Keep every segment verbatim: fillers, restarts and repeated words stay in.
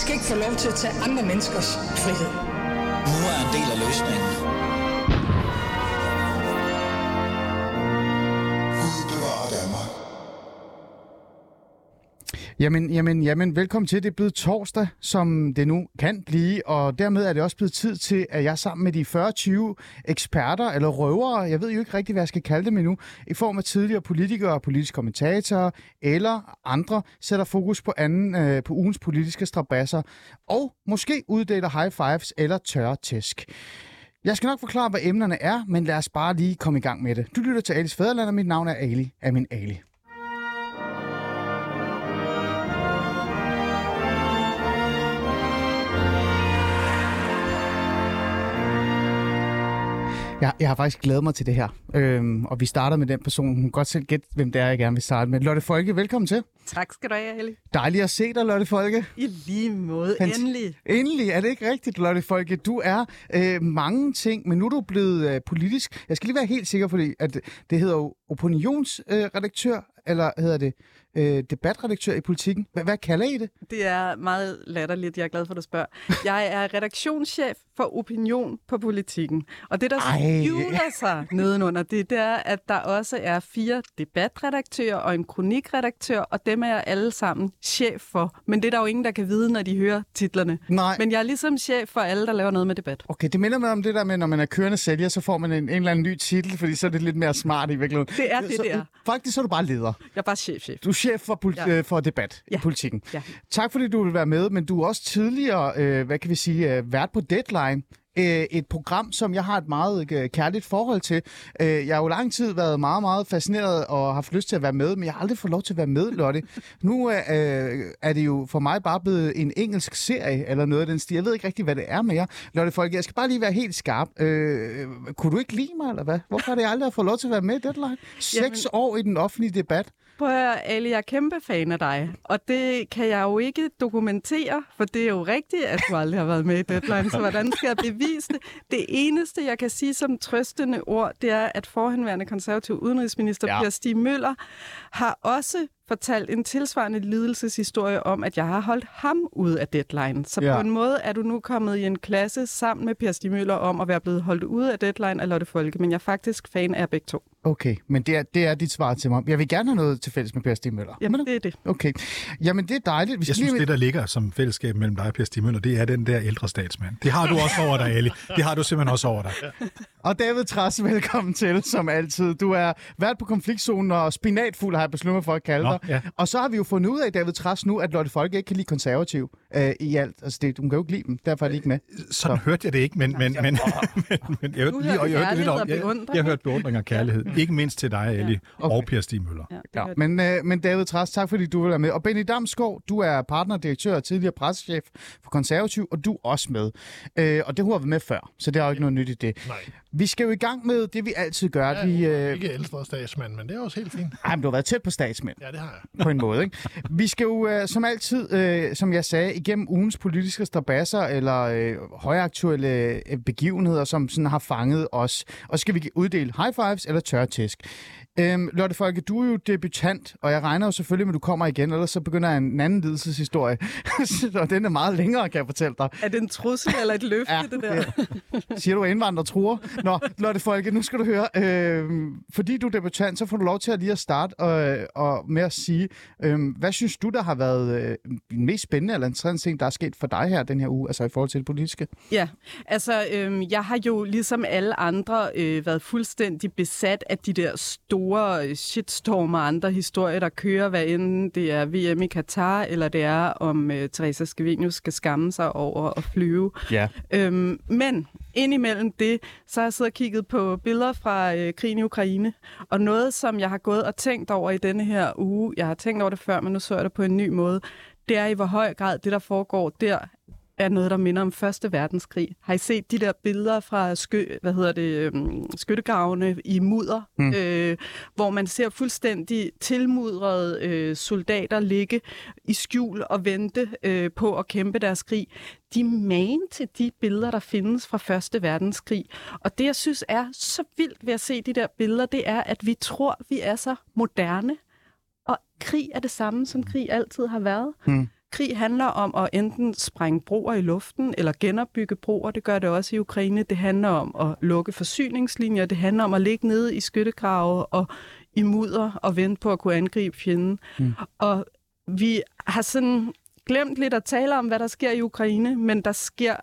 skal ikke få lov til at tage andre menneskers frihed. Nu er en del af løsningen. Jamen, jamen, jamen, velkommen til. Det er blevet torsdag, som det nu kan blive, og dermed er det også blevet tid til, at jeg sammen med de fyrre til tyve eksperter, eller røvere, jeg ved jo ikke rigtig, hvad jeg skal kalde dem endnu, i form af tidligere politikere, politiske kommentatorer eller andre, sætter fokus på, anden, øh, på ugens politiske strabasser, og måske uddeler high fives eller tørre tæsk. Jeg skal nok forklare, hvad emnerne er, men lad os bare lige komme i gang med det. Du lytter til Ali's Fædreland, og mit navn er Ali, er min Ali. Jeg, jeg har faktisk glædet mig til det her, øhm, og vi starter med den person. Hun kan godt selv gætte, hvem det er, jeg gerne vil starte med. Lotte Folke, velkommen til. Tak skal du have, Helge. Dejligt at se dig, Lotte Folke. I lige måde, Pant- endelig. Endelig, er det ikke rigtigt, Lotte Folke? Du er øh, mange ting, men nu er du blevet øh, politisk. Jeg skal lige være helt sikker, fordi at det hedder jo opinionsredaktør, øh, eller hedder det øh, debatredaktør i Politikken. H- hvad kalder I det? Det er meget latterligt, jeg er glad for, at du spørger. Jeg er redaktionschef for Opinion på Politikken. Og det, der skjuler sig nedenunder, det er, at der også er fire debatredaktører og en kronikredaktør, og dem er jeg alle sammen chef for. Men det er der jo ingen, der kan vide, når de hører titlerne. Nej. Men jeg er ligesom chef for alle, der laver noget med debat. Okay, det minder mig om det der med, når man er kørende sælger, så får man en, en eller anden ny titel, fordi så er det lidt mere smart i virkeligheden. Det er det, så, det er. Faktisk så er du bare leder. Jeg er bare chef, chef. Du er chef for, politi- ja. for debat ja. i Politikken. Ja. Tak fordi du vil være med, men du er også tidligere, øh, hvad kan vi sige, øh, vært på Deadline. Et program, som jeg har et meget kærligt forhold til. Jeg har jo lang tid været meget, meget fascineret og haft lyst til at være med, men jeg har aldrig fået lov til at være med, Lotte. Nu er, er det jo for mig bare blevet en engelsk serie eller noget af den stil. Jeg ved ikke rigtig, hvad det er med jer. Lotte Folke, jeg skal bare lige være helt skarp. Øh, kunne du ikke lide mig, eller hvad? Hvorfor har det aldrig fået lov til at være med i Deadline? Seks Jamen... år i den offentlige debat. Prøv at høre, Ali, jeg er kæmpe fan af dig, og det kan jeg jo ikke dokumentere, for det er jo rigtigt, at du aldrig har været med i Deadline, så hvordan skal jeg bevise det? Det eneste, jeg kan sige som trøstende ord, det er, at forhenværende konservativ udenrigsminister ja. Per Stig Møller har også fortalt en tilsvarende lidelseshistorie om, at jeg har holdt ham ud af Deadline. Så ja. på en måde er du nu kommet i en klasse sammen med Per Stig Møller om at være blevet holdt ude af Deadline af Lotte Folke, men jeg er faktisk fan af begge to. Okay, men det er, det er dit svar til mig. Jeg vil gerne have noget til fælles med Per Stig Møller. Jamen, det er det. Okay. Jamen, det er dejligt. Vi jeg synes, med... det, der ligger som fællesskab mellem dig og Per Stig Møller, det er den der ældre statsmand. Det har du også over dig, Ali. Det har du simpelthen også over dig. Ja. Og David Trads, velkommen til, som altid. Du er vært på konfliktzonen, og spinatfugl har jeg besluttet for at kalde dig. Ja. Og så har vi jo fundet ud af, David Trads, nu, at Lotte Folke ikke kan lide konservativ øh, i alt. Altså, det, hun kan jo ikke lide dem, derfor er det ikke med. Sådan så. hørte jeg det ikke, men, men, men, men jeg hørte lige, og jeg hørte lidt om, jeg, jeg hørte beundring og kærlighed. Ikke mindst til dig, Ali, ja. okay. og Per Stig Møller. Ja, ja. Men, øh, men David Trads, tak fordi du vil være med. Og Benny Damsgaard, du er partner, direktør og tidligere pressechef for Konservativ, og du er også med. Øh, og det har vi med før, så det er jo ikke ja. noget nyt i det. Nej. Vi skal jo i gang med det, vi altid gør. Ja, de, øh... Ikke ældre statsmand, men det er også helt fint. Ej, men du har været tæt på statsmænd. Ja, det har jeg. På en måde, ikke? Vi skal jo, øh, som altid, øh, som jeg sagde, igennem ugens politiske strabasser eller øh, højaktuelle begivenheder, som sådan har fanget os. Og så skal vi uddele high fives eller tørre tæsk. Øhm, Lotte Folke, du er jo debutant, og jeg regner jo selvfølgelig med, at du kommer igen, ellers så begynder en anden lidelseshistorie. Og den er meget længere, kan jeg fortælle dig. Er det en trussel eller et løfte, ja, det der? Det. Siger du, at indvandrere truer? Nå, Lotte Folke, nu skal du høre. Øhm, fordi du er debutant, så får du lov til at lige at starte og, og med at sige, øhm, hvad synes du, der har været øh, mest spændende eller interessant ting, der er sket for dig her den her uge, altså i forhold til det politiske? Ja, altså øhm, jeg har jo ligesom alle andre øh, været fuldstændig besat af de der store shitstorm og andre historier, der kører, hvad enten det er V M i Katar, eller det er, om øh, Theresa Scavenius skal skamme sig over at flyve. Yeah. Øhm, men indimellem det, så har jeg siddet og kigget på billeder fra øh, krigen i Ukraine, og noget, som jeg har gået og tænkt over i denne her uge, jeg har tænkt over det før, men nu så jeg det på en ny måde, det er i hvor høj grad det, der foregår der, er noget, der minder om Første Verdenskrig. Har I set de der billeder fra skø, hvad hedder det, skyttegravene i mudder, mm. øh, hvor man ser fuldstændig tilmudrede øh, soldater ligge i skjul og vente øh, på at kæmpe deres krig? De er magen til de billeder, der findes fra Første Verdenskrig. Og det, jeg synes er så vildt ved at se de der billeder, det er, at vi tror, vi er så moderne. Og krig er det samme, som krig altid har været. Mm. Krig handler om at enten sprænge broer i luften eller genopbygge broer. Det gør det også i Ukraine. Det handler om at lukke forsyningslinjer. Det handler om at ligge nede i skyttegrave og i mudder og vente på at kunne angribe fjenden. Mm. Og vi har sådan glemt lidt at tale om, hvad der sker i Ukraine, men der sker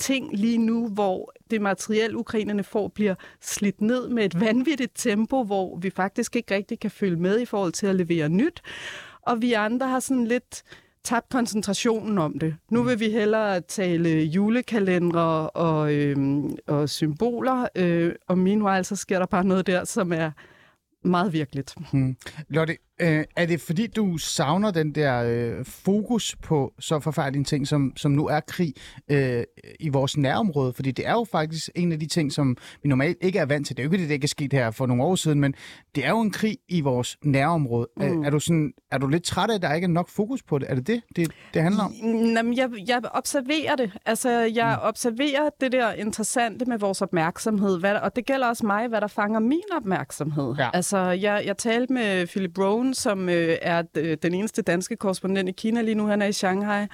ting lige nu, hvor det materiel, ukrainerne får, bliver slidt ned med et vanvittigt tempo, hvor vi faktisk ikke rigtig kan følge med i forhold til at levere nyt. Og vi andre har sådan lidt tabt koncentrationen om det. Nu vil vi hellere tale julekalendere og, øhm, og symboler, øh, og meanwhile så sker der bare noget der, som er meget virkeligt. Hmm. Lotte, øh, er det fordi, du savner den der øh, fokus på så forfærdelige ting, som, som nu er krig øh, i vores nærområde? Fordi det er jo faktisk en af de ting, som vi normalt ikke er vant til. Det er jo ikke det, der ikke er sket her for nogle år siden, men det er jo en krig i vores nærområde. Mm. Er, er, du sådan, er du lidt træt af, at der ikke er nok fokus på det? Er det det, det, det handler om? Jamen, jeg, jeg observerer det. Altså, jeg mm. observerer det der interessante med vores opmærksomhed. Hvad, og det gælder også mig, hvad der fanger min opmærksomhed. Ja. Altså, Jeg, jeg talte med Philip Brown, som øh, er den eneste danske korrespondent i Kina lige nu. Han er i Shanghai.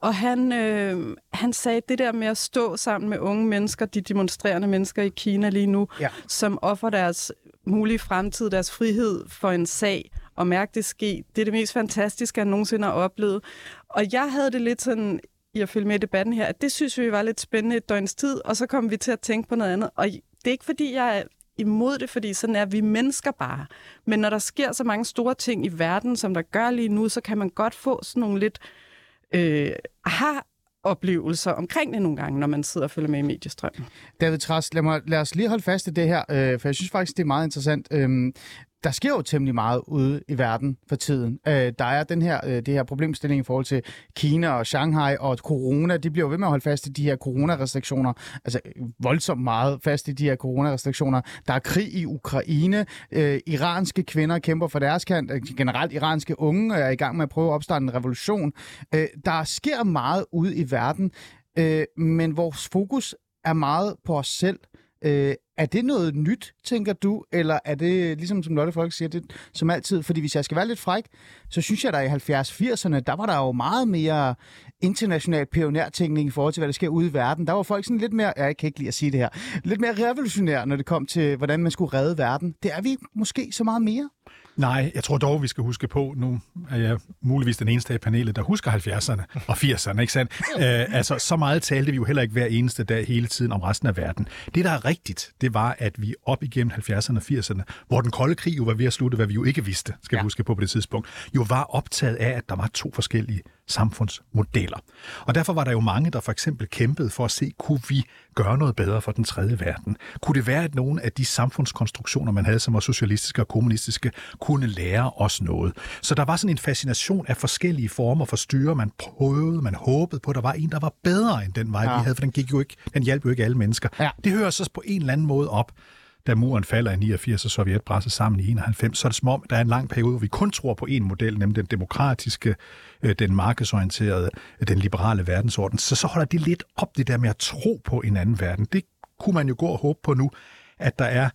Og han, øh, han sagde det der med at stå sammen med unge mennesker, de demonstrerende mennesker i Kina lige nu, ja. som offer deres mulige fremtid, deres frihed for en sag, og mærke det ske. Det er det mest fantastiske, han nogensinde har oplevet. Og jeg havde det lidt sådan, i at følge med i debatten her, at det synes vi var lidt spændende et døgns tid, og så kom vi til at tænke på noget andet. Og det er ikke fordi, jeg imod det, fordi sådan er vi mennesker bare. Men når der sker så mange store ting i verden, som der gør lige nu, så kan man godt få sådan nogle lidt øh, aha-oplevelser omkring det nogle gange, når man sidder og følger med i mediestrømmen. David Trads, lad, mig, lad os lige holde fast i det her, øh, for jeg synes faktisk, det er meget interessant. Øh, der sker jo temmelig meget ude i verden for tiden. Øh, der er den her, øh, det her problemstilling i forhold til Kina og Shanghai og corona. De bliver jo ved med at holde fast i de her coronarestriktioner. Altså voldsomt meget fast i de her coronarestriktioner. Der er krig i Ukraine. Øh, iranske kvinder kæmper for deres kant. Generelt iranske unge er i gang med at prøve at opstarte en revolution. Øh, der sker meget ude i verden, øh, men vores fokus er meget på os selv. Øh, Er det noget nyt, tænker du, eller er det, ligesom som Lotte Folke siger, det som altid? Fordi hvis jeg skal være lidt fræk, så synes jeg, der i halvfjerdserne og firserne, der var der jo meget mere international pionærtænkning i forhold til, hvad der sker ude i verden. Der var folk sådan lidt mere, ja, jeg kan ikke lide at sige det her, lidt mere revolutionære, når det kom til, hvordan man skulle redde verden. Det er vi måske så meget mere. Nej, jeg tror dog, vi skal huske på, nu er jeg muligvis den eneste i panelet, der husker halvfjerdserne og firserne, ikke sandt? Æ, altså, så meget talte vi jo heller ikke hver eneste dag hele tiden om resten af verden. Det, der er rigtigt, det var, at vi op igennem halvfjerdserne og firserne, hvor den kolde krig jo var ved at slutte, hvad vi jo ikke vidste, skal vi ja. huske på på det tidspunkt, jo var optaget af, at der var to forskellige samfundsmodeller. Og derfor var der jo mange, der for eksempel kæmpede for at se, kunne vi gøre noget bedre for den tredje verden? Kunne det være, at nogle af de samfundskonstruktioner, man havde, som var socialistiske og kommunistiske, kunne lære os noget? Så der var sådan en fascination af forskellige former for styre. Man prøvede, man håbede på, at der var en, der var bedre end den vej, ja. vi havde, for den gik jo ikke, den hjalp jo ikke alle mennesker. Ja. Det hører så på en eller anden måde op, da muren falder i niogfirs og Sovjet brænder sammen i enoghalvfems, så er det som om, der er en lang periode, hvor vi kun tror på én model, nemlig den demokratiske, den markedsorienterede, den liberale verdensorden. Så så holder det lidt op, det der med at tro på en anden verden. Det kunne man jo gå og håbe på nu, at der er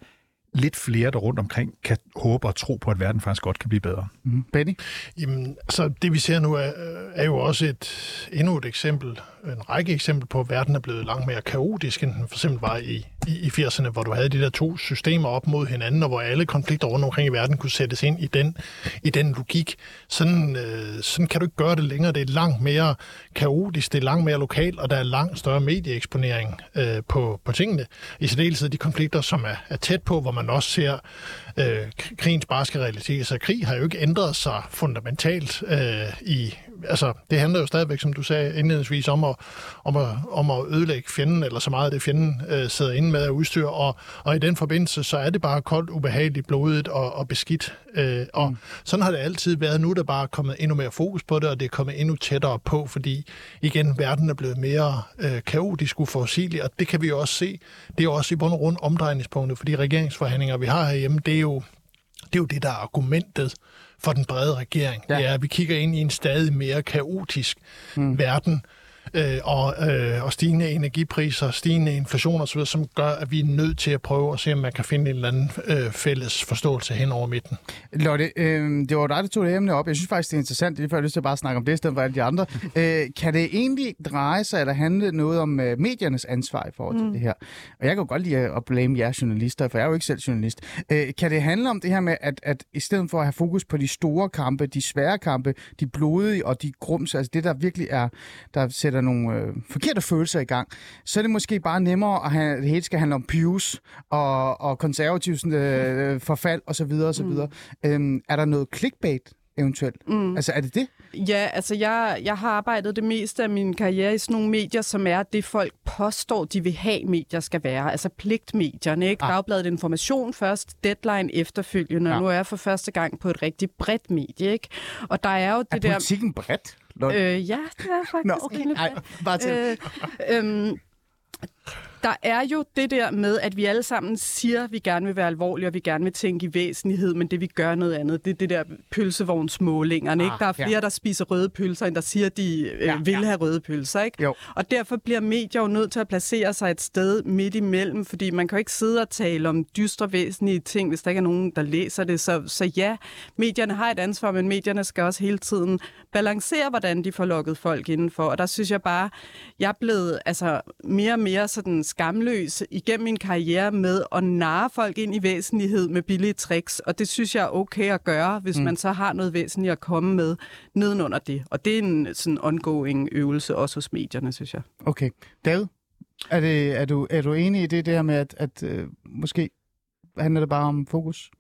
lidt flere, der rundt omkring kan håbe og tro på, at verden faktisk godt kan blive bedre. Mm. Benny? Jamen, så det vi ser nu er, er jo også et, endnu et eksempel, en række eksempler på, at verden er blevet langt mere kaotisk, end den for eksempel var i, i, i firserne, hvor du havde de der to systemer op mod hinanden, og hvor alle konflikter rundt omkring i verden kunne sættes ind i den, i den logik. Sådan, øh, sådan kan du ikke gøre det længere. Det er langt mere kaotisk, det er langt mere lokalt, og der er langt større medieeksponering øh, på, på tingene. I særdeleshed de konflikter, som er, er tæt på, hvor man man også ser øh, krigens barske realitet. Så krig har jo ikke ændret sig fundamentalt. Øh, i, altså, det handler jo stadigvæk, som du sagde indledningsvis, om at, om at, om at ødelægge fjenden, eller så meget af det fjenden øh, sidder inde med af udstyr. Og, og i den forbindelse, så er det bare koldt, ubehageligt, blodigt og, og beskidt. Øh, og mm. sådan har det altid været. Nu er der bare kommet endnu mere fokus på det, og det er kommet endnu tættere på, fordi igen, verden er blevet mere øh, kaotisk, uforudsigelig, og det kan vi jo også se. Det er også i bund og grund omdrejningspunktet, fordi regeringsforhandlinger vi har herhjemme, det er, jo, det er jo det, der er argumentet for den brede regering. Ja. Det er, at vi kigger ind i en stadig mere kaotisk mm. verden, øh, og, øh, og stigende energipriser, stigende inflation osv., som gør, at vi er nødt til at prøve at se, om man kan finde en eller anden øh, fælles forståelse hen over midten. Lotte, øh, det var dig, der tog det emne op. Jeg synes faktisk, det er interessant. Det er før, jeg har lyst til at bare snakke om det, i stedet for alle de andre. øh, kan det egentlig dreje sig eller handle noget om øh, mediernes ansvar i forhold til mm. det her? Og jeg kan jo godt lide at blame jer journalister, for jeg er jo ikke selv journalist. Øh, kan det handle om det her med, at, at i stedet for at have fokus på de store kampe, de svære kampe, de blodige og de grums, altså det, der virkelig er, der sætter nogle øh, forkerte følelser i gang, så er det måske bare nemmere, at have, det hele skal handle om Pyrus og, og konservativs øh, forfald osv. osv. Mm. Øhm, er der noget clickbait eventuelt? Mm. Altså, er det det? Ja, altså, jeg, jeg har arbejdet det meste af min karriere i sådan nogle medier, som er det, folk påstår, de vil have, medier skal være. Altså pligtmedierne, ikke? Ah. Dagbladet Information først, Deadline efterfølgende, og ah. nu er jeg for første gang på et rigtig bredt medie, ikke? Og der er jo det der... Er politikken bredt? Øh, ja, det er faktisk. Nå, okay. Ej, bare til. Øh, øhm, Der er jo det der med, at vi alle sammen siger, at vi gerne vil være alvorlige, og vi gerne vil tænke i væsentlighed, men det vi gør noget andet, det er det der pølsevognsmålingerne. Ah, ikke? Der er flere, ja. der spiser røde pølser, end der siger, at de øh, ja, vil ja. have røde pølser. Ikke? Jo. Og derfor bliver medier jo nødt til at placere sig et sted midt imellem, fordi man kan jo ikke sidde og tale om dystre væsentlige ting, hvis der ikke er nogen, der læser det. Så, så ja, medierne har et ansvar, men medierne skal også hele tiden balancere, hvordan de får lukket folk indenfor. Og der synes jeg bare, jeg er blevet altså, mere og mere sådan skamløs igennem min karriere med at narre folk ind i væsentlighed med billige tricks, og det synes jeg er okay at gøre, hvis mm. man så har noget væsentligt at komme med nedenunder det. Og det er en sådan ongoing øvelse også hos medierne, synes jeg. Okay. David, er, det, er, du, er du enig i det der med, at, at øh, måske handler det bare om fokus?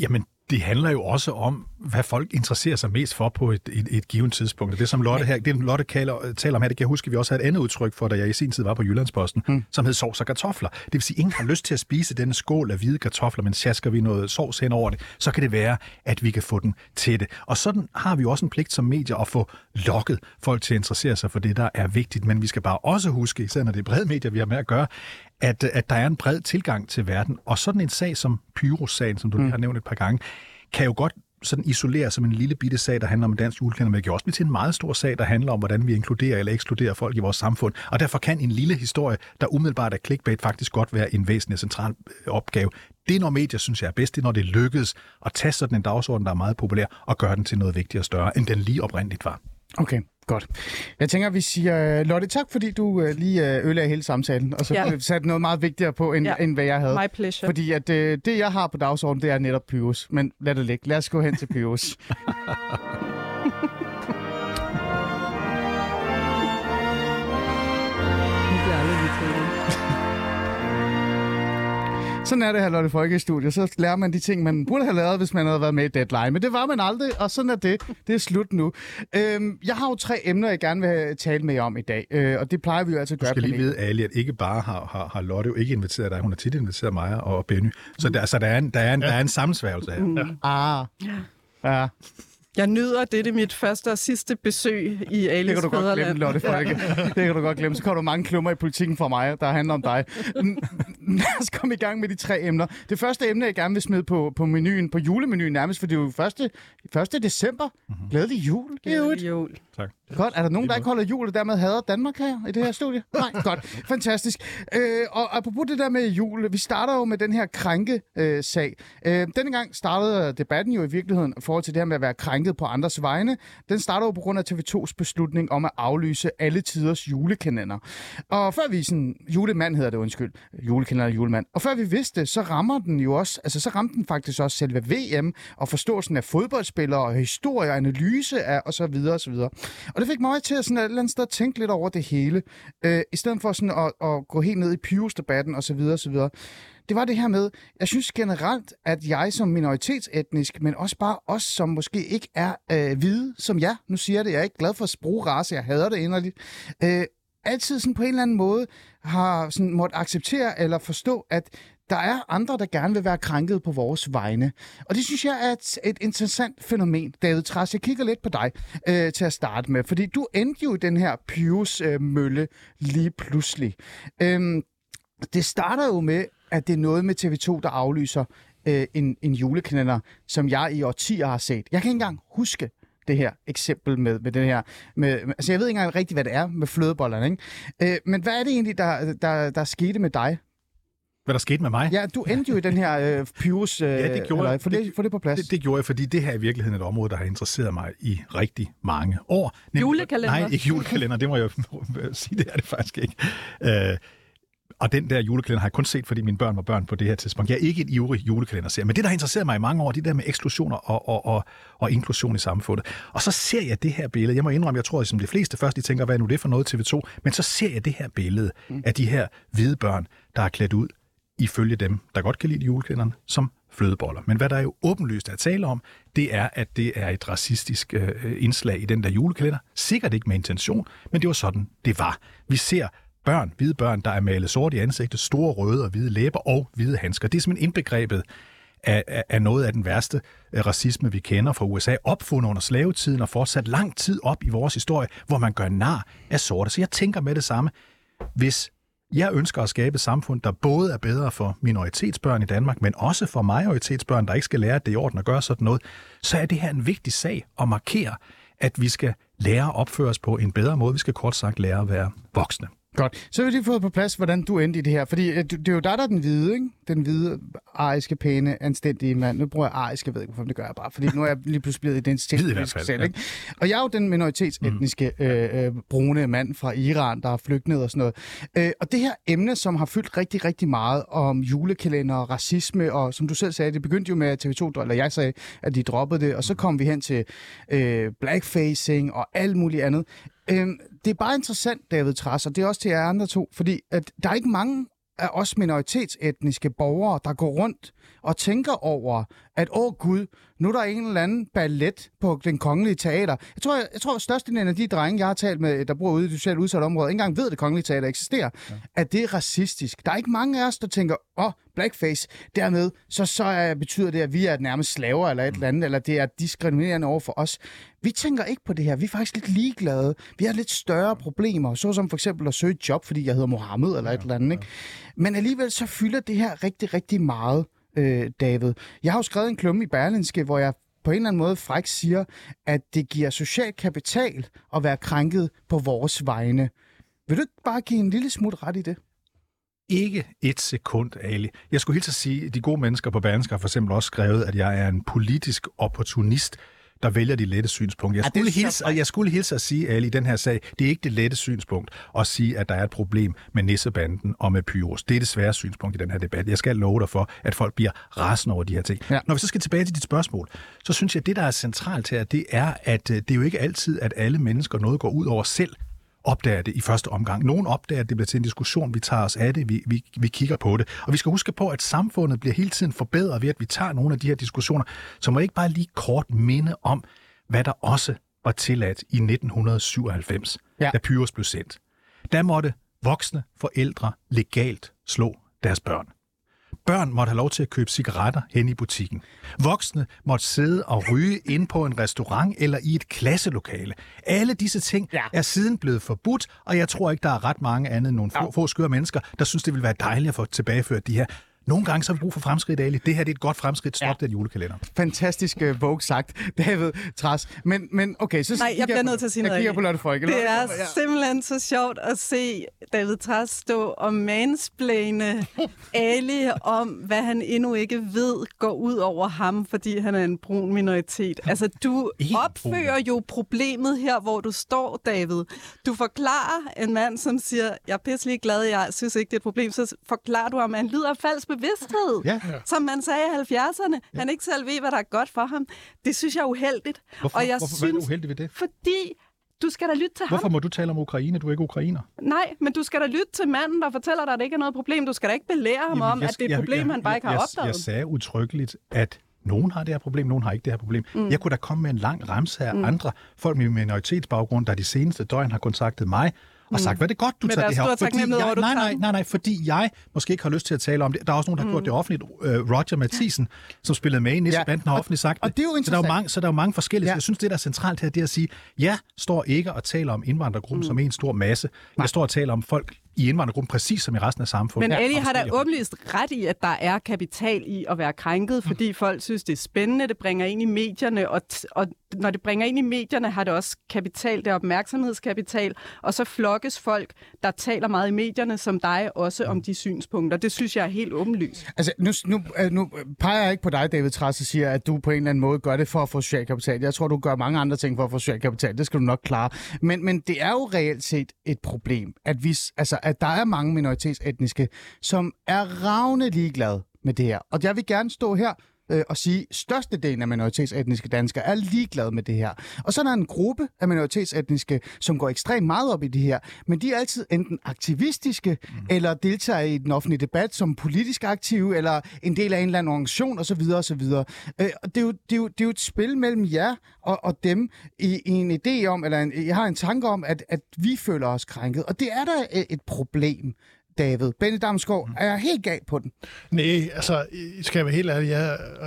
Jamen, det handler jo også om, hvad folk interesserer sig mest for på et, et, et givet tidspunkt. Og det, som Lotte, her, det, Lotte kalder, taler om her, det kan jeg huske, vi også havde et andet udtryk for, da jeg i sin tid var på Jyllandsposten, mm. som hed sovs og kartofler. Det vil sige, at ingen har lyst til at spise denne skål af hvide kartofler, men sjasker vi noget sovs hen over det, så kan det være, at vi kan få den til det. Og sådan har vi jo også en pligt som medier at få lokket folk til at interessere sig for det, der er vigtigt. Men vi skal bare også huske, især når det er brede medier, vi har med at gøre, at, at der er en bred tilgang til verden. Og sådan en sag som Pyrus-sagen, som du lige har nævnt et par gange, kan jo godt sådan isolere som en lille bitte sag, der handler om dansk julekalender, men det kan også blive til en meget stor sag, der handler om, hvordan vi inkluderer eller ekskluderer folk i vores samfund. Og derfor kan en lille historie, der umiddelbart er clickbait, faktisk godt være en væsentlig central opgave. Det, når medier synes jeg er bedst, det er, når det lykkedes at tage sådan en dagsorden, der er meget populær, og gøre den til noget vigtigere og større, end den lige oprindeligt var. Okay, godt. Jeg tænker, vi siger, Lotte, tak fordi du lige ødelagde hele samtalen, og så yeah. satte noget meget vigtigere på, end, yeah. end hvad jeg havde. My pleasure. Fordi at, øh, det, jeg har på dagsordenen, det er netop Pyrus. Men lad det ligge. Lad os gå hen til Pyrus. Sådan er det her, Lotte Folke, i studiet. Så lærer man de ting, man burde have lavet, hvis man havde været med i Deadline. Men det var man aldrig, og sådan er det. Det er slut nu. Øhm, jeg har jo tre emner, jeg gerne vil tale med jer om i dag, øh, og det plejer vi jo altid at gøre. Du skal lige vide, Ali, at ikke bare har, har, har Lotte jo ikke inviteret dig, hun har tit inviteret mig og Benny. Så der, altså, der er en, der er en, ja. der er en sammensværgelse her. Mm. Ja. Ah. Ja. Jeg nyder dette mit første og sidste besøg i Ali's Fædreland. Det kan du godt glemme, Lotte Folke. Det kan du godt glemme. Så kommer du mange klummer i politikken fra mig, der handler om dig. Lad os komme i gang med de tre emner. Det første emne, jeg gerne vil smide på, på menuen, på julemenuen nærmest, for det er jo første december. Mm-hmm. Glædelig jul. Glædelig jul. Tak. Godt. Er der nogen, der ikke holder jul, og dermed hader Danmark her i det her studie? Nej, godt. Fantastisk. Øh, og apropos det der med jul, vi starter jo med den her krænkesag. Øh, denne gang startede debatten jo i virkeligheden i forhold til det her med at være krænket på andres vegne. Den starter jo på grund af T V tos beslutning om at aflyse alle tiders julekalender. Og før vi sådan, julemand hedder det, undskyld, julekalender og julemand. Og før vi vidste, så rammer den jo også, altså så ramte den faktisk også selve V M og forståelsen af fodboldspillere og historie og analyse af og så videre og så videre. Og det fik mig til at, sådan et eller andet sted at tænke lidt over det hele, øh, i stedet for sådan at, at gå helt ned i Pyrus-debatten og så videre og så videre. Det var det her med, jeg synes generelt, at jeg som minoritetsetnisk, men også bare os, som måske ikke er øh, hvide, som jeg, nu siger jeg det, jeg er ikke glad for at bruge race, jeg hader det inderligt, øh, altid sådan på en eller anden måde har sådan måttet acceptere eller forstå, at der er andre, der gerne vil være krænket på vores vegne. Og det synes jeg er et, et interessant fænomen, David Trads. Jeg kigger lidt på dig øh, til at starte med, fordi du endte jo i den her Pyrus-mølle øh, lige pludselig. Øhm, det starter jo med, at det er noget med T V to, der aflyser øh, en, en julekalender, som jeg i årtier har set. Jeg kan ikke engang huske, det her eksempel med, med det her. Med, altså jeg ved ikke engang rigtigt, hvad det er med flødebollerne, ikke? Øh, men hvad er det egentlig, der, der, der skete med dig? Hvad der skete med mig? Ja, du endte jo i den her øh, Pyrus. Øh, ja, det gjorde jeg. Få det, det, det på plads. Det, det gjorde jeg, fordi det her er i virkeligheden et område, der har interesseret mig i rigtig mange år. Nem, julekalender? Nej, ikke julekalender. Det må jeg sige, det er det faktisk ikke. Øh, og den der julekalender har jeg kun set, fordi mine børn var børn på det her tidspunkt. Jeg er ikke en ivrig julekalenderserie, men det, der har interesseret mig i mange år, det der med eksklusioner og, og, og, og inklusion i samfundet. Og så ser jeg det her billede. Jeg må indrømme, jeg tror, at som de fleste først de tænker, hvad er nu det for noget T V to? Men så ser jeg det her billede mm. af de her hvide børn, der er klædt ud ifølge dem, der godt kan lide julekalenderen, som flødeboller. Men hvad der er jo åbenlyst at tale om, det er, at det er et racistisk øh, indslag i den der julekalender. Sikkert ikke med intention, men det var sådan, det var. Vi ser børn, hvide børn, der er malet sort i ansigtet, store røde og hvide læber og hvide handsker. Det er simpelthen indbegrebet af, af, af noget af den værste racisme, vi kender fra U S A, opfundet under slavetiden og fortsat lang tid op i vores historie, hvor man gør nar af sorte. Så jeg tænker med det samme, hvis jeg ønsker at skabe et samfund, der både er bedre for minoritetsbørn i Danmark, men også for majoritetsbørn, der ikke skal lære, at det er i orden at gøre sådan noget, så er det her en vigtig sag at markere, at vi skal lære at opføre os på en bedre måde. Vi skal kort sagt lære at være voksne. Godt. Så har vi lige fået på plads, hvordan du endte i det her. Fordi det er jo dig, der er den hvide, ikke? Den hvide, ariske, pæne, anstændige mand. Nu bruger jeg ariske, jeg ved ikke, hvorfor det gør jeg bare. Fordi nu er jeg lige pludselig blevet identitetspolitisk selv, ikke? Og jeg er jo den minoritetsetniske mm. øh, brune mand fra Iran, der er flygtnet og sådan noget. Øh, og det her emne, som har fyldt rigtig, rigtig meget om julekalender og racisme, og som du selv sagde, det begyndte jo med, at T V to, eller jeg sagde, at de droppede det, og så kom vi hen til øh, blackfacing og alt muligt andet. Det er bare interessant, David Trads, og det er også til jer andre to, fordi at der er ikke mange af os minoritetsetniske borgere, der går rundt og tænker over, at åh gud, nu er der en eller anden ballet på den Kongelige Teater. Jeg tror, jeg, jeg tror størstedelen af de drenge, jeg har talt med, der bor ude i de socialt udsatte områder, ikke engang ved, at det Kongelige Teater eksisterer, ja. At det er racistisk. Der er ikke mange af os, der tænker, åh, oh, blackface, dermed, så, så uh, betyder det, at vi er nærmest slaver eller et mm. eller andet, eller det er diskriminerende over for os. Vi tænker ikke på det her. Vi er faktisk lidt ligeglade. Vi har lidt større problemer, såsom for eksempel at søge job, fordi jeg hedder Mohammed eller ja, et eller andet. Ikke? Ja. Men alligevel så fylder det her rigtig, rigtig meget. David. Jeg har jo skrevet en klumme i Berlingske, hvor jeg på en eller anden måde fræk siger, at det giver social kapital at være krænket på vores vegne. Vil du ikke bare give en lille smut ret i det? Ikke et sekund, Ali. Jeg skulle helt så sige, at de gode mennesker på Berlingske har for eksempel også skrevet, at jeg er en politisk opportunist, der vælger de lette synspunkter. Jeg skulle, ja, hilse, og jeg skulle hilse at sige, Ali, i den her sag, det er ikke det lette synspunkt at sige, at der er et problem med nissebanden og med Pyrus. Det er det svære synspunkt i den her debat. Jeg skal love dig for, at folk bliver rasende over de her ting. Ja. Når vi så skal tilbage til dit spørgsmål, så synes jeg, at det, der er centralt her, det er, at det er jo ikke altid, at alle mennesker noget går ud over selv, opdager det i første omgang. Nogen opdager, at det bliver til en diskussion, vi tager os af det, vi, vi, vi kigger på det. Og vi skal huske på, at samfundet bliver hele tiden forbedret ved, at vi tager nogle af de her diskussioner, så må jeg ikke bare lige kort minde om, hvad der også var tilladt i nitten syvoghalvfems, ja. Da Pyrus blev sendt. Der måtte voksne forældre legalt slå deres børn. Børn måtte have lov til at købe cigaretter hen i butikken. Voksne måtte sidde og ryge inde på en restaurant eller i et klasselokale. Alle disse ting ja. Er siden blevet forbudt, og jeg tror ikke, der er ret mange andet end nogle ja. få, få skøre mennesker, der synes, det ville være dejligt at få tilbageført de her. Nogle gange så har vi brug for fremskridt, Ali. Det her det er et godt fremskridt. Stop ja. Den julekalender. Fantastisk uh, Vogue sagt, David Trads. Men, men okay, så nej, jeg bliver nødt til at sige noget. Jeg kigger på Lotte Folke. Det er ja. simpelthen så sjovt at se David Trads stå og mansplaine Ali om, hvad han endnu ikke ved går ud over ham, fordi han er en brun minoritet. Altså, du opfører jo problemet her, hvor du står, David. Du forklarer en mand, som siger, jeg er pisselig glad, jeg synes ikke, det er et problem. Så forklarer du ham, at han lider af falsk bevidsthed, ja, ja. Som man sagde i halvfjerdserne. Ja. Han ikke selv ved, hvad der er godt for ham. Det synes jeg er uheldigt. Hvorfor, og jeg hvorfor synes, er du uheldig ved det? Fordi du skal da lytte til hvorfor ham. Hvorfor må du tale om Ukraine? Du er ikke ukrainer. Nej, men du skal da lytte til manden, der fortæller dig, at det ikke er noget problem. Du skal da ikke belære ham jamen, om, jeg, at det er et problem, jeg, jeg, han bare ikke har jeg, jeg, opdaget. Jeg sagde udtrykkeligt, at nogen har det her problem, nogen har ikke det her problem. Mm. Jeg kunne da komme med en lang remse af mm. andre folk med minoritetsbaggrund, der de seneste døgn har kontaktet mig, og sagt, hvad er det godt, du men tager det her op, fordi jeg, nej, nej, nej, nej, fordi jeg måske ikke har lyst til at tale om det. Der er også nogen, der har mm. gjort det offentligt. Roger Mathisen, som spillede med i Nissebanden, ja. Har offentligt sagt og, det. Og det er jo interessant. Så der er jo mange, så der er mange forskellige. Ja. Jeg synes, det, der er centralt her, det er at sige, jeg står ikke og taler om indvandrergruppen mm. som en stor masse. Jeg står og taler om folk i indvandrergruppen, præcis som i resten af samfundet. Men Ali har da åbenlyst ret i, at der er kapital i at være krænket, fordi mm. folk synes, det er spændende, det bringer ind i medierne, og, t- og når det bringer ind i medierne, har det også kapital, det er opmærksomhedskapital, og så flokkes folk, der taler meget i medierne, som dig, også om de synspunkter. Det synes jeg er helt åbenlyst. Altså, nu, nu, nu peger jeg ikke på dig, David Trads, og siger, at du på en eller anden måde gør det for at få social kapital. Jeg tror, du gør mange andre ting for at få social kapital. Det skal du nok klare. Men, men det er jo reelt set et problem, at, vi, altså, at der er mange minoritetsetniske, som er ravne ligeglade med det her. Og jeg vil gerne stå her og sige, at størstedelen af minoritetsetniske danskere er ligeglade med det her. Og så er der en gruppe af minoritetsetniske, som går ekstremt meget op i det her, men de er altid enten aktivistiske, mm. eller deltager i den offentlige debat som politisk aktive, eller en del af en eller anden organisation, osv. osv. Øh, og det, er jo, det, er jo, det er jo et spil mellem jer og, og dem i, i en idé om, eller en, jeg har en tanke om, at, at vi føler os krænket. Og det er da et problem. David, Benny Damsgaard, er jeg helt galt på den? Nej, altså, skal jeg være helt ærlig, jeg, øh,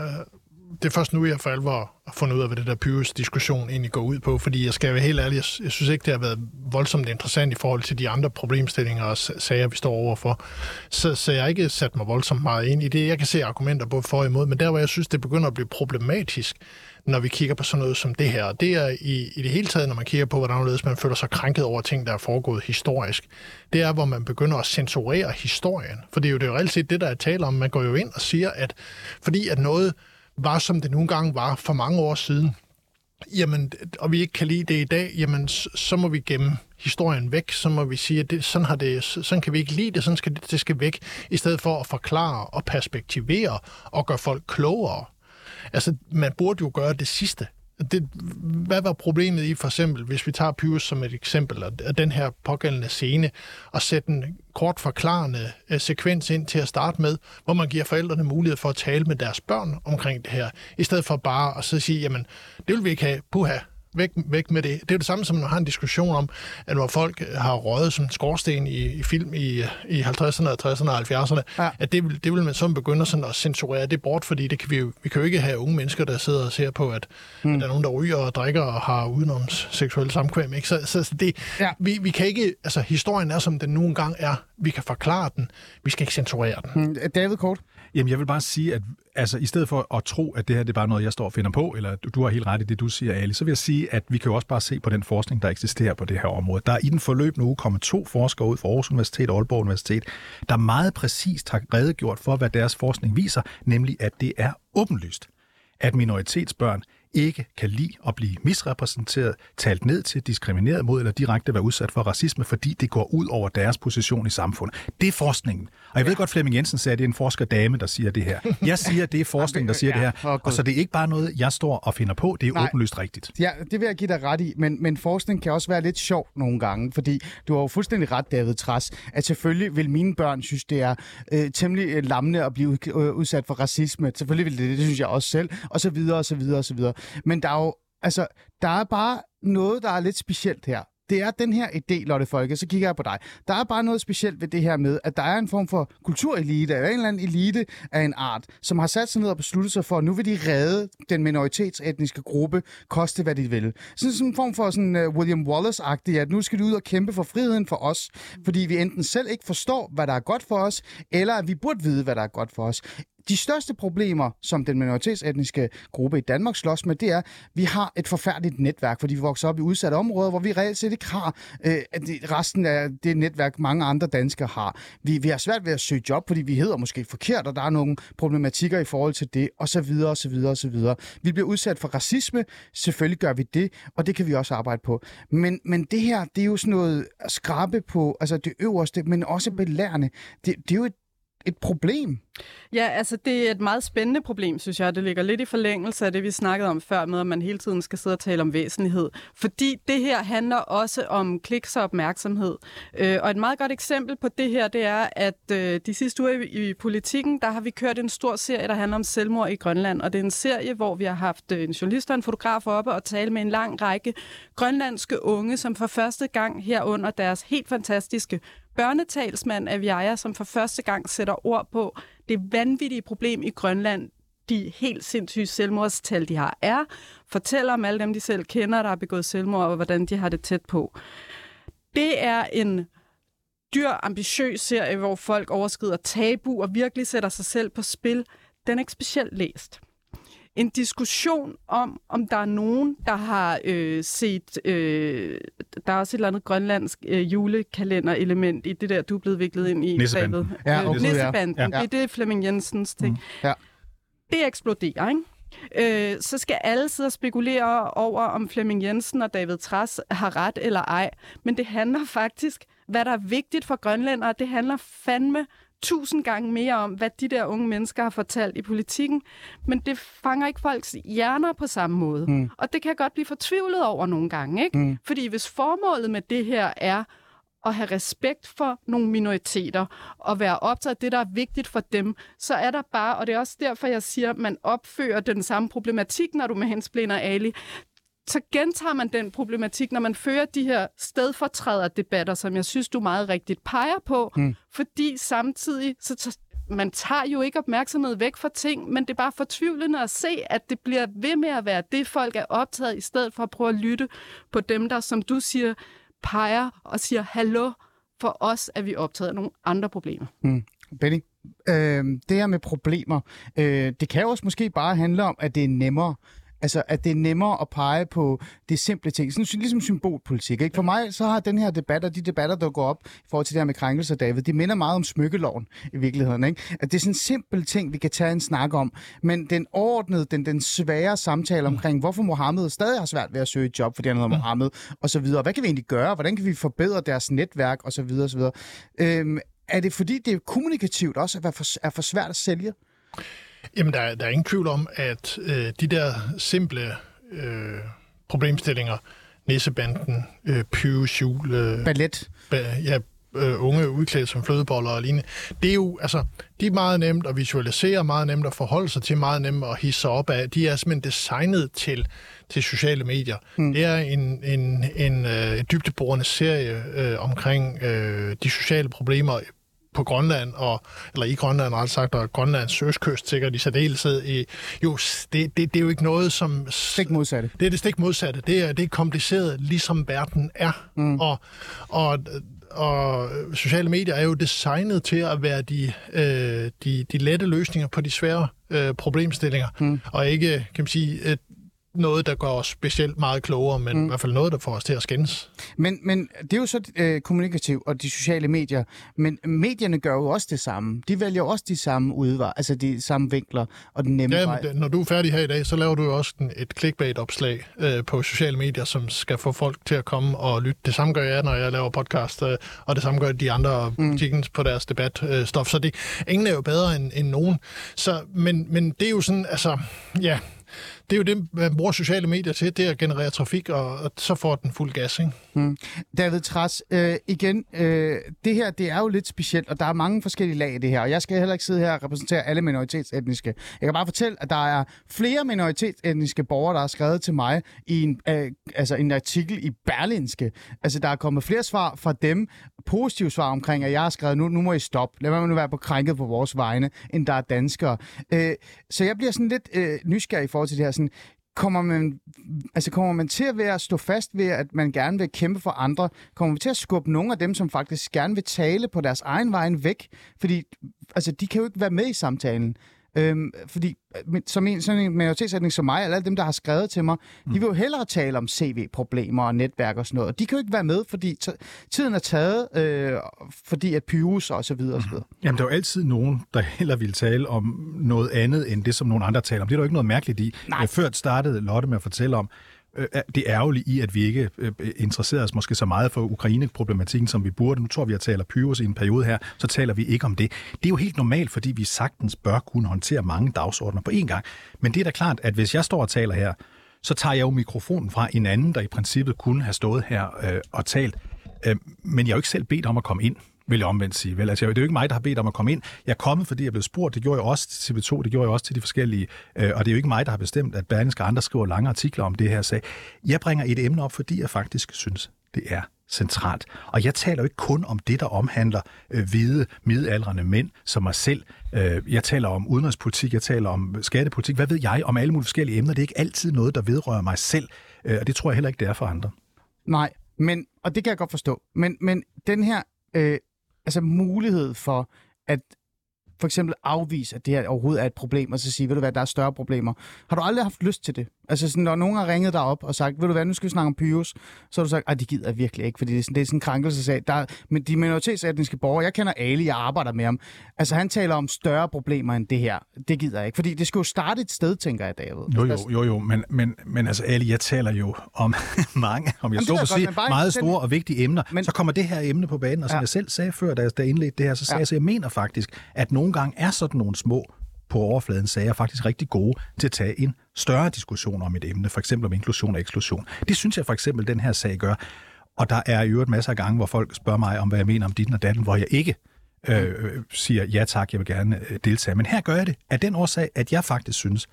det er først nu, jeg for alvor har fundet ud af, hvad det der Pyrus-diskussion egentlig går ud på, fordi jeg skal være helt ærlig, jeg, jeg synes ikke, det har været voldsomt interessant i forhold til de andre problemstillinger og sager, vi står overfor. Så, så jeg har ikke sat mig voldsomt meget ind i det. Jeg kan se argumenter både for og imod, men der, hvor jeg synes, det begynder at blive problematisk, når vi kigger på sådan noget som det her. Og det er i, i det hele taget, når man kigger på, hvordan man føler sig krænket over ting, der er foregået historisk. Det er, hvor man begynder at censurere historien. For det er jo, det er jo reelt set det, der er tale om. Man går jo ind og siger, at fordi at noget var, som det nogle gange var for mange år siden, jamen, og vi ikke kan lide det i dag, jamen, så må vi gemme historien væk, så må vi sige, at det, sådan, har det, sådan kan vi ikke lide det, sådan skal det, det skal væk, i stedet for at forklare og perspektivere og gøre folk klogere. Altså, man burde jo gøre det sidste. Det, hvad var problemet i, for eksempel, hvis vi tager Pyrus som et eksempel, og den her pågældende scene, og sætte en kort forklarende øh, sekvens ind til at starte med, hvor man giver forældrene mulighed for at tale med deres børn omkring det her, i stedet for bare at så sige, jamen, det vil vi ikke have, puha, væk, væk med det. Det er jo det samme, som når man har en diskussion om, at når folk har røget som skorsten i, i film i, i halvtredserne, tresserne og halvfjerdserne, ja. At det vil, det vil man sådan begynde sådan at censurere det bort, fordi det kan vi, jo, vi kan jo ikke have unge mennesker, der sidder og ser på, at, mm. at der er nogen, der ryger og drikker og har udenoms seksuelle samkvæm. Ikke? Så, så det, ja. vi, vi kan ikke, altså historien er, som den nu engang er. Vi kan forklare den. Vi skal ikke censurere den. Mm. David Kort? Jamen, jeg vil bare sige, at altså, i stedet for at tro, at det her det er bare noget, jeg står og finder på, eller du, du har helt ret i det, du siger, Ali, så vil jeg sige, at vi kan jo også bare se på den forskning, der eksisterer på det her område. Der er i den forløbende uge kommet to forskere ud fra Aarhus Universitet og Aalborg Universitet, der meget præcist har redegjort for, hvad deres forskning viser, nemlig at det er åbenlyst, at minoritetsbørn ikke kan lide at blive misrepræsenteret, talt ned til, diskrimineret mod eller direkte være udsat for racisme, fordi det går ud over deres position i samfundet. Det er forskningen. Og jeg ved godt, Flemming Jensen sagde, at det er en forskerdame, der siger det her. Jeg siger, at det er forskningen, der siger det her. Og så det er ikke bare noget, jeg står og finder på. Det er Nej. åbenlyst rigtigt. Ja, det vil jeg give dig ret i, men, men forskning kan også være lidt sjov nogle gange, fordi du har jo fuldstændig ret, David Trads, at selvfølgelig vil mine børn synes, det er øh, temmelig lammende at blive øh, udsat for racisme. Selvfølgelig vil det det, det synes jeg også selv, og så videre, og så videre, og så videre. Men der er jo, altså, der er bare noget, der er lidt specielt her. Det er den her idé, Lotte Folke, så kigger jeg på dig. Der er bare noget specielt ved det her med, at der er en form for kulturelite, eller en eller anden elite af en art, som har sat sig ned og besluttet sig for, at nu vil de redde den minoritetsetniske gruppe, koste hvad de vil. Sådan, sådan en form for sådan, uh, William Wallace-agtig, at nu skal de ud og kæmpe for friheden for os, fordi vi enten selv ikke forstår, hvad der er godt for os, eller at vi burde vide, hvad der er godt for os. De største problemer, som den minoritetsetniske gruppe i Danmark slås med, det er, at vi har et forfærdeligt netværk, fordi vi vokser op i udsatte områder, hvor vi reelt set ikke har øh, resten af det netværk, mange andre danskere har. Vi, vi har svært ved at søge job, fordi vi hedder måske forkert, og der er nogle problematikker i forhold til det, og så videre, og så videre, og så videre. Vi bliver udsat for racisme, selvfølgelig gør vi det, og det kan vi også arbejde på. Men, men det her, det er jo sådan noget at skrabe på, altså det øverste, men også belærende. Det, det er jo et Et problem? Ja, altså det er et meget spændende problem, synes jeg. Det ligger lidt i forlængelse af det, vi snakkede om før med, at man hele tiden skal sidde og tale om væsentlighed. Fordi det her handler også om kliks og opmærksomhed. Øh, og et meget godt eksempel på det her, det er, at øh, de sidste uger i, i Politikken, der har vi kørt en stor serie, der handler om selvmord i Grønland. Og det er en serie, hvor vi har haft en journalist og en fotograf oppe og tale med en lang række grønlandske unge, som for første gang herunder deres helt fantastiske børnetalsmand Aviaja, som for første gang sætter ord på det vanvittige problem i Grønland, de helt sindssyge selvmordstal, de har, er, fortæller om alle dem, de selv kender, der har begået selvmord, og hvordan de har det tæt på. Det er en dyr, ambitiøs serie, hvor folk overskrider tabu og virkelig sætter sig selv på spil. Den er ikke specielt læst. en diskussion om, om der er nogen, der har øh, set... Øh, der er også et eller andet grønlandsk øh, julekalender-element i det der, du er blevet viklet ind i. Nissebanden. Ja, okay, Nissebanden. Ja. Ja. Det er det Flemming Jensens ting. Mm. Ja. Det eksploderer, ikke? Øh, så skal alle sidde og spekulere over, om Flemming Jensen og David Trads har ret eller ej. Men det handler faktisk, hvad der er vigtigt for grønlændere. Det handler fandme tusind gange mere om, hvad de der unge mennesker har fortalt i politikken. Men det fanger ikke folks hjerner på samme måde. Mm. Og det kan jeg godt blive fortvivlet over nogle gange, ikke? Mm. Fordi hvis formålet med det her er at have respekt for nogle minoriteter, og være optaget af det, der er vigtigt for dem, så er der bare, og det er også derfor, jeg siger, at man opfører den samme problematik, når du med hensplæner Ali, så gentager man den problematik, når man fører de her stedfortræderdebatter, som jeg synes, du meget rigtigt peger på, mm. fordi samtidig, så t- man tager jo ikke opmærksomhed væk fra ting, men det er bare fortvivlende at se, at det bliver ved med at være det, folk er optaget, i stedet for at prøve at lytte på dem, der, som du siger, peger og siger, hallo, for os er vi optaget af nogle andre problemer. Mm. Benny, øh, det her med problemer, øh, det kan jo også måske bare handle om, at det er nemmere. Altså, at det er nemmere at pege på det simple ting. Sådan, ligesom symbolpolitik, ikke? For mig, så har den her debat, og de debatter, der går op i forhold til det her med krænkelser, David, det minder meget om smykkeloven i virkeligheden, ikke? At det er sådan en simpel ting, vi kan tage en snak om. Men den ordnede, den, den svære samtale omkring, hvorfor Mohammed stadig har svært ved at søge et job, fordi han hedder Mohammed, og så videre. Hvad kan vi egentlig gøre? Hvordan kan vi forbedre deres netværk, og så videre, og så videre. Øhm, er det fordi, det er kommunikativt også, at er for svært at sælge? Jamen, der, der er ingen tvivl om, at øh, de der simple øh, problemstillinger, Nissebanden, øh, Pyrus, jul... Øh, ballet. Ba- ja, øh, unge udklædt som flødeboller og lignende. Det er jo, altså, de er meget nemt at visualisere, meget nemt at forholde sig til, meget nemt at hisse sig op af. De er simpelthen designet til, til sociale medier. Mm. Det er en, en, en øh, dybdeborende serie øh, omkring øh, de sociale problemer på Grønland, og, eller i Grønland ret sagt, og Grønlands østkyst sikkert i særdeleshed. I, jo, det, det, det er jo ikke noget, som... Stik modsatte. Det er det stik modsatte. Det er, det er kompliceret, ligesom verden er. Mm. Og, og, og sociale medier er jo designet til at være de, øh, de, de lette løsninger på de svære øh, problemstillinger, mm. og ikke, kan man sige... Et, noget, der gør os specielt meget klogere, men mm. i hvert fald noget, der får os til at skændes. Men, men det er jo så øh, kommunikativt og de sociale medier, men medierne gør jo også det samme. De vælger også de samme udveje, altså de samme vinkler og den nemme ja, vej. Jamen, når du er færdig her i dag, så laver du jo også et clickbait-opslag øh, på sociale medier, som skal få folk til at komme og lytte. Det samme gør jeg, når jeg laver podcast, øh, og det samme gør de andre mm. på deres debatstof. Øh, så det, ingen er jo bedre end, end nogen. Så, men, men det er jo sådan, altså, ja... Det er jo det, man bruger sociale medier til, det er at generere trafik, og, og så får den fuld gas, ikke? Mm. David Trads, øh, igen, øh, det her, det er jo lidt specielt, og der er mange forskellige lag i det her, og jeg skal heller ikke sidde her og repræsentere alle minoritetsetniske. Jeg kan bare fortælle, at der er flere minoritetsetniske borgere, der har skrevet til mig i en, øh, altså en artikel i Berlingske. Altså, der er kommet flere svar fra dem, positive svar omkring, at jeg har skrevet, nu, nu må I stoppe, lad mig nu være på krænket på vores vegne, end der er danskere. Øh, så jeg bliver sådan lidt øh, nysgerrig i forhold til det her. Sådan, kommer man, altså kommer man til at være at stå fast ved, at man gerne vil kæmpe for andre? Kommer man til at skubbe nogle af dem, som faktisk gerne vil tale på deres egen vej væk? Fordi altså, de kan jo ikke være med i samtalen. Øhm, fordi som en, sådan en minoritetssætning som mig, eller alle dem, der har skrevet til mig, mm. de vil jo hellere tale om C V-problemer og netværk og sådan noget. Og de kan jo ikke være med, fordi t- tiden er taget, øh, fordi at Pyrus og så videre og så videre. Jamen, der er jo altid nogen, der hellere vil tale om noget andet, end det, som nogen andre taler om. Det er der jo ikke noget mærkeligt i. Nej. Før startede Lotte med at fortælle om, det ærgerlige i, at vi ikke interesserer os måske så meget for Ukraine-problematikken, som vi burde. Nu tror vi, at taler Pyrus i en periode her, så taler vi ikke om det. Det er jo helt normalt, fordi vi sagtens bør kunne håndtere mange dagsordner på én gang. Men det er da klart, at hvis jeg står og taler her, så tager jeg jo mikrofonen fra en anden, der i princippet kunne have stået her øh, og talt. Øh, men jeg er jo ikke selv bedt om at komme ind, vil jeg omvendt sige. Vel, altså, det er jo ikke mig, der har bedt om at komme ind. Jeg er kommet, fordi jeg blev spurgt. Det gjorde jeg også til T V to, det gjorde jeg også til de forskellige. Øh, og det er jo ikke mig, der har bestemt, at Berlingske og andre skriver lange artikler om det her sag. Jeg bringer et emne op, fordi jeg faktisk synes, det er centralt. Og jeg taler jo ikke kun om det, der omhandler øh, hvide, midaldrende mænd som mig selv. Øh, jeg taler om udenrigspolitik, jeg taler om skattepolitik. Hvad ved jeg om alle mulige forskellige emner? Det er ikke altid noget, der vedrører mig selv. Øh, og det tror jeg heller ikke, det er for andre. Nej, men, og det kan jeg godt forstå. Men, men den her øh... altså mulighed for, at for eksempel afvise, at det her overhovedet er et problem, og så sige, ved du hvad, der er større problemer. Har du aldrig haft lyst til det? Altså sådan, når nogen har ringet dig op og sagt, ved du hvad, nu skal vi snakke om Pyrus, så har du sagt, ej, det gider jeg virkelig ikke, fordi det er sådan, det er sådan en krænkelsesag. Der, men de minoritetsetniske borgere, jeg kender Ali, jeg arbejder med ham, altså han taler om større problemer end det her. Det gider jeg ikke, fordi det skal jo starte et sted, tænker jeg, David. Jo, jo, jo, jo, men, men, men altså Ali, jeg taler jo om mange, om jeg så må sige, meget store og vigtige emner. Men, så kommer det her emne på banen, og som ja. jeg selv sagde før, da jeg indledte det her, så sagde ja. jeg, så jeg mener faktisk, at nogle gange er sådan nogle små på overfladen sager faktisk rigtig gode til at tage en større diskussion om et emne, for eksempel om inklusion og eksklusion. Det synes jeg for eksempel, den her sag gør. Og der er i øvrigt masser af gange, hvor folk spørger mig om, hvad jeg mener om dit og datten, hvor jeg ikke øh, siger, ja tak, jeg vil gerne deltage. Men her gør jeg det af den årsag, at jeg faktisk synes,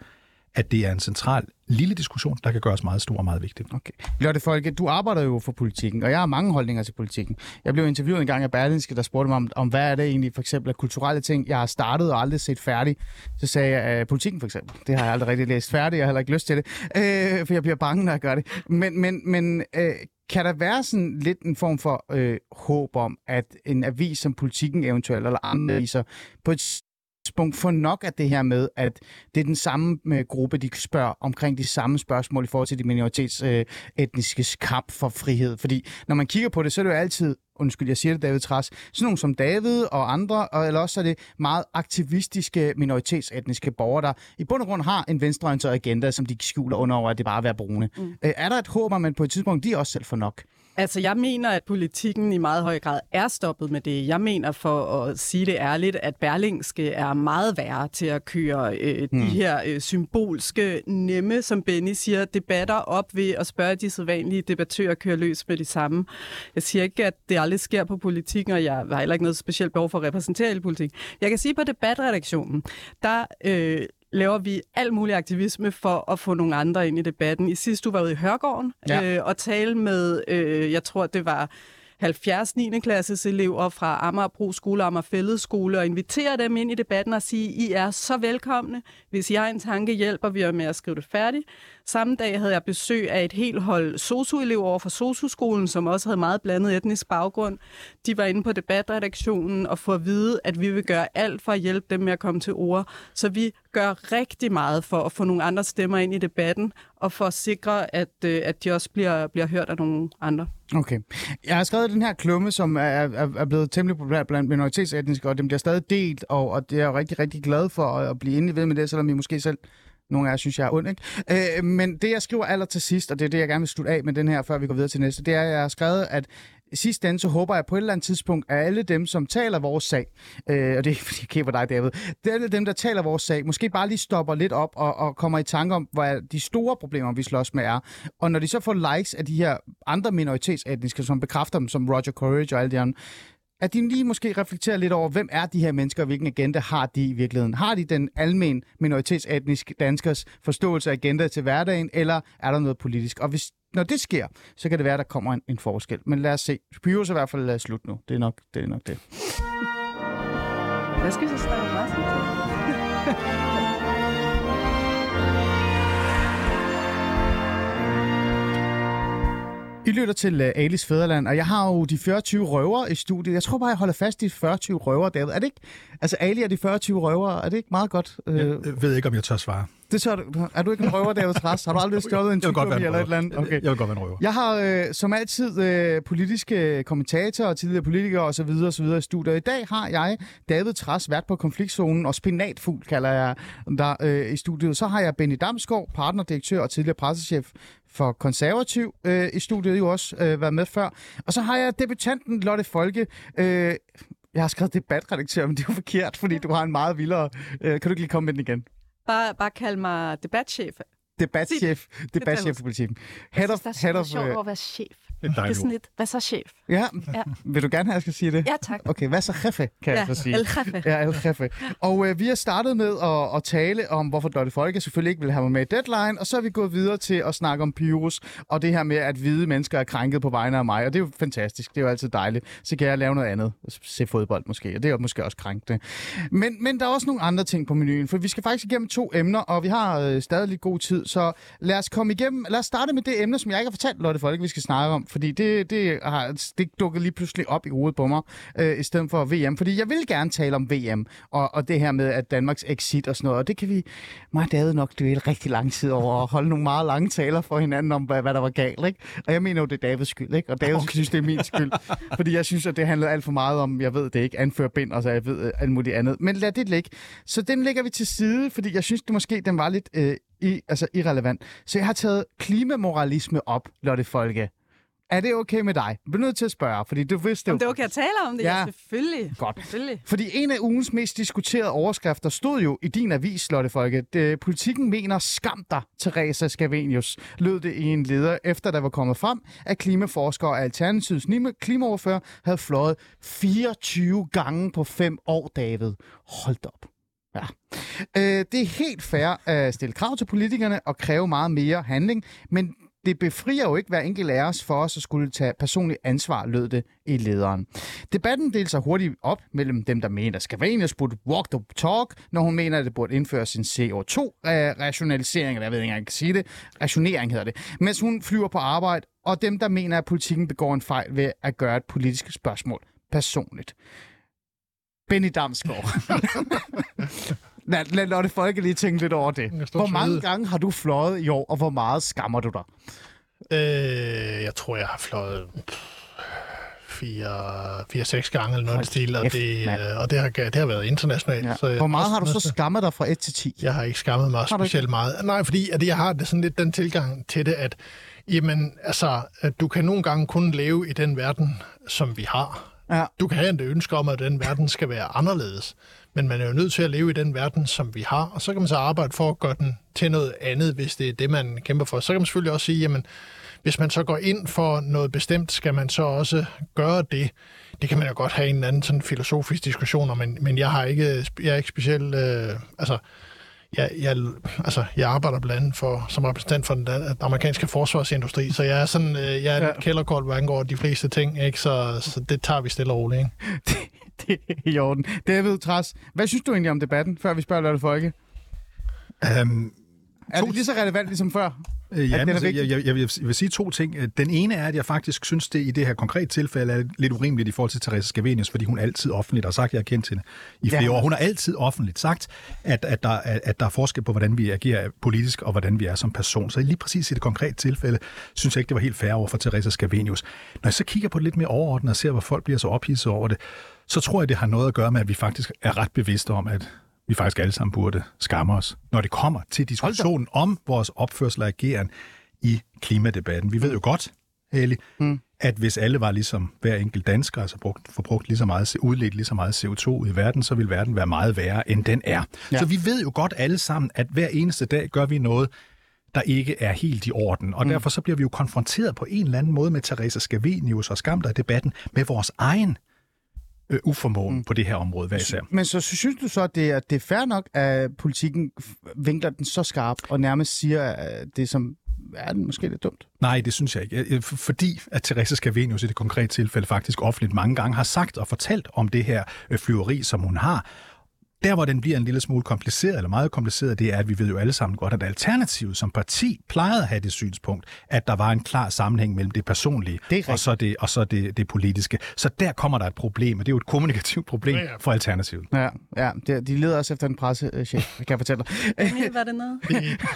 at det er en central lille diskussion, der kan gøres meget stor og meget vigtig. Okay. Lotte Folke, du arbejder jo for Politikken, og jeg har mange holdninger til Politikken. Jeg blev interviewet en gang af Berlingske, der spurgte mig om, om hvad er det egentlig for eksempel af kulturelle ting, jeg har startet og aldrig set færdig. Så sagde jeg, øh, Politikken for eksempel, det har jeg aldrig rigtig læst færdig, jeg har heller ikke lyst til det, øh, for jeg bliver bange, når jeg gør det. Men, men, men øh, kan der være sådan lidt en form for øh, håb om, at en avis som Politikken eventuelt, eller andre aviser, på et for nok af det her med, at det er den samme gruppe, de spørger omkring de samme spørgsmål i forhold til de minoritetsetniske øh, kamp for frihed. Fordi når man kigger på det, så er det jo altid, undskyld, jeg siger det, David Trads, sådan nogen som David og andre, og eller også er det meget aktivistiske minoritetsetniske borgere, der i bund og grund har en venstreorienteret agenda, som de skjuler under over, at det bare er være brune. Mm. Er der et håb, at man på et tidspunkt, de også selv får nok? Altså, jeg mener, at Politikken i meget høj grad er stoppet med det. Jeg mener, for at sige det ærligt, at Berlingske er meget værre til at køre øh, mm. de her øh, symbolske, nemme, som Benny siger, debatter op ved at spørge de sædvanlige debattører at køre løs med de samme. Jeg siger ikke, at det aldrig sker på Politikken, og jeg har heller ikke noget specielt behov for at repræsentere i Politikken. Jeg kan sige, på debatredaktionen, der... Øh, laver vi al mulig aktivisme for at få nogle andre ind i debatten. I sidst, du var ude i Hørgården ja. øh, og tale med, øh, jeg tror, det var halvfjerds niende klasses elever fra Amagerbro Skole og Amagerfælled Skole, og inviterer dem ind i debatten og sige, I er så velkomne. Hvis I har en tanke, hjælper vi jer med at skrive det færdigt. Samme dag havde jeg besøg af et helt hold sosu-elever over fra sosu-skolen, som også havde meget blandet etnisk baggrund. De var inde på debatredaktionen og får at vide, at vi vil gøre alt for at hjælpe dem med at komme til ord. Så vi gør rigtig meget for at få nogle andre stemmer ind i debatten, og for at sikre, at, at de også bliver, bliver hørt af nogle andre. Okay. Jeg har skrevet den her klumme, som er, er, er blevet temmelig populær blandt minoritetsetniske, og den bliver stadig delt, og, og det er jeg rigtig, rigtig glad for at, at blive inde ved med det, selvom I måske selv, nogle af jer synes, jeg er ond, ikke? Øh, men det, jeg skriver aller til sidst, og det er det, jeg gerne vil slutte af med den her, før vi går videre til næste, det er, at jeg har skrevet, at sidst den, så håber jeg på et eller andet tidspunkt, at alle dem, som taler vores sag, øh, og det er ikke, fordi jeg kæber dig, David, det er alle dem, der taler vores sag, måske bare lige stopper lidt op og, og kommer i tanke om, hvad de store problemer, vi slås med, er. Og når de så får likes af de her andre minoritetsetniske, som bekræfter dem, som Roger Courage og alle de andre, at de lige måske reflekterer lidt over, hvem er de her mennesker, og hvilken agenda har de i virkeligheden? Har de den almen minoritetsetniske danskers forståelse af agenda til hverdagen, eller er der noget politisk? Og hvis, når det sker, så kan det være, at der kommer en, en forskel. Men lad os se. Pyrus er i hvert fald lad os slutte nu. Det er nok det. Er nok det. Hvad skal vi så snakke om resten til? I lytter til uh, Ali's Fædreland, og jeg har jo de fyrre tyve røver i studiet. Jeg tror bare, jeg holder fast i de fyrre tyve røver, David. Er det ikke? Altså, Ali er de fyrre tyve røver. Er det ikke meget godt? Uh... Jeg ved ikke, om jeg tør svare. Det tør du. Er du ikke en røver, David Trads? Har du aldrig stjålet en tyggegummi eller et eller andet? Okay. Jeg vil godt være en røver. Jeg har øh, som altid øh, politiske kommentatorer og tidligere politikere osv. osv. i studiet. I dag har jeg David Trads, vært på Konfliktzonen, og Spinatfugl kalder jeg der øh, i studiet. Så har jeg Benny Damsgaard, partnerdirektør og tidligere pressechef for Konservativ øh, i studiet, jo også øh, været med før. Og så har jeg debutanten Lotte Folke. Øh, jeg har skrevet debatredaktør, men det er jo forkert, fordi du har en meget vildere... Øh, kan du ikke lige komme med den igen? Bare, bare kald mig debatchef. Debatchef. Debatchef for Politikken. Head of, jeg synes, det er sjovt over at være chef. Det er sådan lidt, hvad så chef? Ja. ja. Vil du gerne have, at jeg skal sige det? Ja, tak. Okay, hvad så jefe, kan ja, jeg så sige. El jefe. Ja, el jefe. Og øh, vi har startet med at, at tale om, hvorfor Lotte Folke selvfølgelig ikke ville have mig med i Deadline, og så er vi gået videre til at snakke om Pyrus, og det her med, at hvide mennesker er krænket på vegne af mig, og det er jo fantastisk, det er jo altid dejligt. Så kan jeg lave noget andet, se fodbold måske, og det er jo måske også krænkende. Men, men der er også nogle andre ting på menuen, for vi skal faktisk igennem to emner, og vi har øh, stadig lidt god tid, Så lad os komme igennem. Lad os starte med det emne, som jeg ikke har fortalt Lotte Folke, vi skal snakke om, fordi det, det har det dukket lige pludselig op i hovedet på mig, øh, i stedet for V M. Fordi jeg vil gerne tale om V M, og, og det her med, at Danmarks exit og sådan noget, og det kan vi, mig og David, nok duelle rigtig lang tid over at holde nogle meget lange taler for hinanden om, hvad, hvad der var galt, ikke? Og jeg mener jo, det er Davids skyld, ikke? Og David okay. synes, det er min skyld, fordi jeg synes, at det handlede alt for meget om, jeg ved det ikke, anfører bind, og så jeg ved alt muligt andet. Men lad det ligge. Så den lægger vi til side, fordi jeg synes, det måske den var lidt øh, i, altså irrelevant. Så jeg har taget klimamoralisme op, Lotte Folke. Er det okay med dig? Jeg bliver nødt til at spørge, fordi du vidste jo... Om det er okay at tale om det? Ja, ja selvfølgelig. Godt. Selvfølgelig. Fordi en af ugens mest diskuterede overskrifter stod jo i din avis, Lotte Folke. Det, politikken mener, skam dig, Theresa Scavenius, lød det i en leder, efter der var kommet frem, at klimaforskere og Alternativets klimaordfører havde fløjet fireogtyve gange på fem år, David. Hold da op. Ja. Øh, det er helt fair at stille krav til politikerne og kræve meget mere handling, men det befrier jo ikke hver enkelt af os for os at skulle tage personligt ansvar, lød det i lederen. Debatten delte sig hurtigt op mellem dem, der mener, at Scavenius burde walk the talk, når hun mener, at det burde indføre sin C O to-rationalisering, eller jeg ved ikke engang, jeg kan sige det, rationering hedder det, mens hun flyver på arbejde, og dem, der mener, at politikken begår en fejl ved at gøre et politisk spørgsmål personligt. Benny Damsgaard. Lad, lad Lotte Folke lige tænke lidt over det. Hvor mange gange har du fløjet i år, og hvor meget skammer du dig? Øh, jeg tror, jeg har fløjet fire til seks gange eller noget i stil, og, det, og det, har, det har været internationalt. Ja. Så hvor meget har du så skammet dig fra et til ti? Jeg har ikke skammet mig har specielt meget. Nej, fordi at jeg har sådan lidt den tilgang til det, at jamen, altså, at du kan nogle gange kun leve i den verden, som vi har. Ja. Du kan have en ønske om, at den verden skal være anderledes, men man er jo nødt til at leve i den verden, som vi har, og så kan man så arbejde for at gøre den til noget andet, hvis det er det, man kæmper for. Så kan man selvfølgelig også sige, jamen, hvis man så går ind for noget bestemt, skal man så også gøre det. Det kan man jo godt have en eller anden sådan filosofisk diskussion om, men, men jeg har ikke, jeg er ikke specielt... Øh, altså, Jeg, jeg, altså, jeg arbejder blandt andet for, som repræsentant for den, den amerikanske forsvarsindustri, så jeg er sådan, jeg er ja. kælderkold, hvad angår de fleste ting, ikke? Så, så det tager vi stille og roligt, ikke? Det, det er i orden. David Trads, hvad synes du egentlig om debatten, før vi spørger Lotte Folke? Um, er to... det lige så relevant ligesom før? Ja, det, altså, jeg, jeg, jeg, vil, jeg vil sige to ting. Den ene er, at jeg faktisk synes, det i det her konkrete tilfælde er lidt urimeligt i forhold til Theresa Scavenius, fordi hun altid offentligt har sagt, at jeg har kendt hende i flere ja. år. Hun har altid offentligt sagt, at, at, der, at der er forskel på, hvordan vi agerer politisk og hvordan vi er som person. Så lige præcis i det konkrete tilfælde, synes jeg ikke, det var helt fair over for Theresa Scavenius. Når jeg så kigger på det lidt mere overordnet og ser, hvor folk bliver så ophidset over det, så tror jeg, det har noget at gøre med, at vi faktisk er ret bevidste om, at vi faktisk alle sammen burde skamme os, når det kommer til diskussionen om vores opførsel og ageren i klimadebatten. Vi ved jo godt, Eli, mm. at hvis alle var ligesom hver enkelt dansker, altså brugt, forbrugt lige så meget, udledt lige så meget C O to i verden, så ville verden være meget værre, end den er. Ja. Så vi ved jo godt alle sammen, at hver eneste dag gør vi noget, der ikke er helt i orden. Og mm. derfor så bliver vi jo konfronteret på en eller anden måde med Theresa Scavenius og skam der i debatten med vores egen uformåen mm. på det her område, hvad især. Men så synes du så, at det er, det er fair nok, at politikken vinkler den så skarpt og nærmest siger, at det som er den måske lidt dumt? Nej, det synes jeg ikke. Fordi at Theresa Scavenius i det konkrete tilfælde faktisk offentligt mange gange har sagt og fortalt om det her flyveri, som hun har. Der, hvor den bliver en lille smule kompliceret, eller meget kompliceret, det er, at vi ved jo alle sammen godt, at Alternativet som parti plejede at have det synspunkt, at der var en klar sammenhæng mellem det personlige det og så, det, og så det, det politiske. Så der kommer der et problem, og det er jo et kommunikativt problem ja, ja. for Alternativet. Ja, ja, de leder også efter en pressechef, kan jeg fortælle dig. Men, var det noget?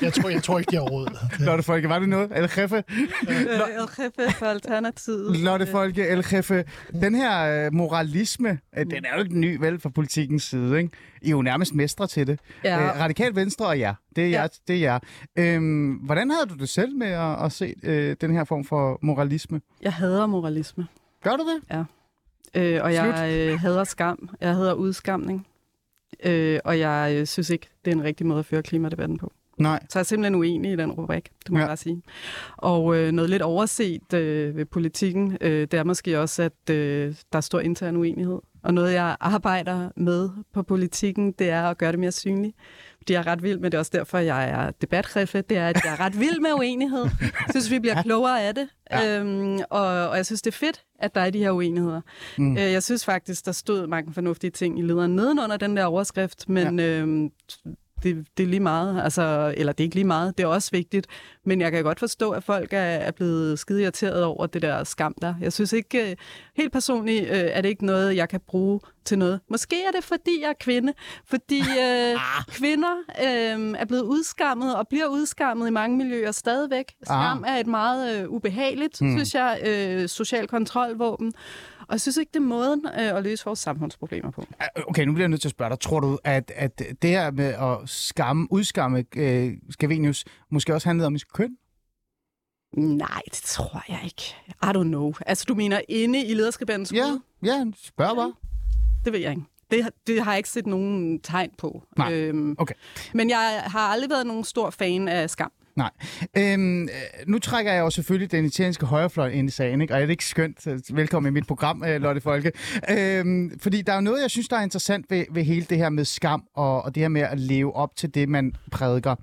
jeg, tror, jeg tror ikke, de har råd. Lotte Folke, var det noget? El Jefe? El Jefe for Alternativet. Lotte Folke, El Jefe. Den her moralisme, den er jo ikke ny, vel, fra politikens side, ikke? I er jo nærmest mestre til det. Ja. Øh, Radikalt Venstre og jer. Det er ja. jer. Det er jer. Øhm, hvordan havde du det selv med at, at se øh, den her form for moralisme? Jeg hader moralisme. Gør du det? Ja. Øh, og Slut. jeg øh, hader skam. Jeg hader udskamning. Øh, og jeg øh, synes ikke, det er en rigtig måde at føre klimadebatten på. Nej. Så jeg er simpelthen uenig i den rubrik, det må ja. jeg bare sige. Og øh, noget lidt overset øh, ved politikken, øh, det er måske også, at øh, der er stor intern uenighed. Og noget, jeg arbejder med på politikken, det er at gøre det mere synligt. Fordi jeg er ret vild med det, også derfor, jeg er debatcheffe. Det er, at jeg er ret vild med uenighed. Jeg synes, vi bliver klogere af det. Ja. Øhm, og, og jeg synes, det er fedt, at der er de her uenigheder. Mm. Øh, jeg synes faktisk, der stod mange fornuftige ting i lederen nedenunder den der overskrift, men ja. øhm, det, det er lige meget, altså, eller det er ikke lige meget, det er også vigtigt, men jeg kan godt forstå, at folk er, er blevet skide irriteret over det der skam der. Jeg synes ikke, helt personligt er det ikke noget, jeg kan bruge til noget. Måske er det, fordi jeg er kvinde, fordi øh, kvinder øh, er blevet udskammet og bliver udskammet i mange miljøer stadigvæk. Skam ah. er et meget øh, ubehageligt, hmm. synes jeg, øh, social kontrolvåben. Og jeg synes ikke, det er måden øh, at løse vores samfundsproblemer på. Okay, nu bliver jeg nødt til at spørge dig. Tror du, at, at det her med at skamme, udskamme øh, Scavenius måske også handlede om hendes køn? Nej, det tror jeg ikke. I don't know. Altså, du mener inde i lederskribandens ude? Ja, ja, spørg bare. Det ved jeg ikke. Det, det har jeg ikke set nogen tegn på. Nej, øhm, okay. Men jeg har aldrig været nogen stor fan af skam. Nej. Øhm, nu trækker jeg jo selvfølgelig den italienske højrefløj ind i sagen, ikke? Og er det ikke skønt? Velkommen i mit program, Lotte Folke. Øhm, fordi der er noget, jeg synes, der er interessant ved, ved hele det her med skam, og, og det her med at leve op til det, man prædiker.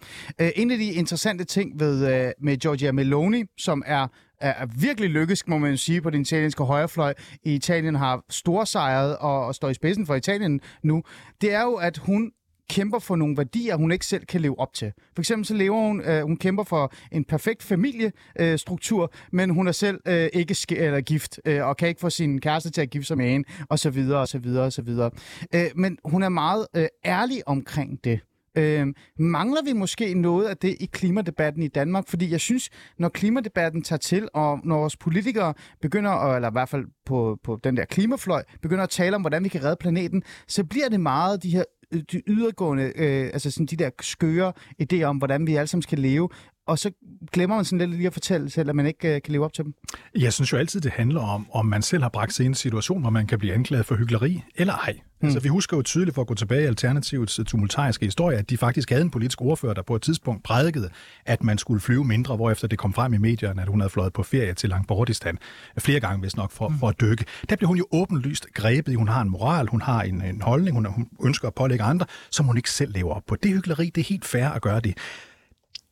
Øh, en af de interessante ting ved, øh, med Giorgia Meloni, som er er virkelig lykkedes, må man sige, på den italienske højrefløj. I Italien har storsejret og, og står i spidsen for Italien nu. Det er jo, at hun kæmper for nogle værdier, hun ikke selv kan leve op til. For eksempel så lever hun, øh, hun kæmper for en perfekt familiestruktur, øh, men hun er selv øh, ikke sk- eller gift, øh, og kan ikke få sin kæreste til at gifte sig med hende, og så videre, og så videre, og så videre. Øh, men hun er meget øh, ærlig omkring det. Øh, mangler vi måske noget af det i klimadebatten i Danmark? Fordi jeg synes, når klimadebatten tager til, og når vores politikere begynder, at, eller i hvert fald på, på den der klimafløj, begynder at tale om, hvordan vi kan redde planeten, så bliver det meget de her de ydergående, øh, altså sådan de der skøre idéer om, hvordan vi alle sammen skal leve, og så glemmer man sådan lidt lige at fortælle selv, at man ikke øh, kan leve op til dem. Jeg synes jo altid, det handler om, om man selv har bragt sig i en situation, hvor man kan blive anklaget for hykleri eller ej. Mm. Altså, vi husker jo tydeligt, for at gå tilbage i Alternativets tumultariske historie, at de faktisk havde en politisk ordfører, der på et tidspunkt prædikede, at man skulle flyve mindre, hvorefter det kom frem i medierne, at hun havde fløjet på ferie til Langtbortistan flere gange, hvis nok, for, mm. for at dykke. Der blev hun jo åbenlyst grebet. Hun har en moral, hun har en, en holdning, hun, hun ønsker at pålægge andre, som hun ikke selv lever op på. Det hykleri, det er helt fair at gøre det.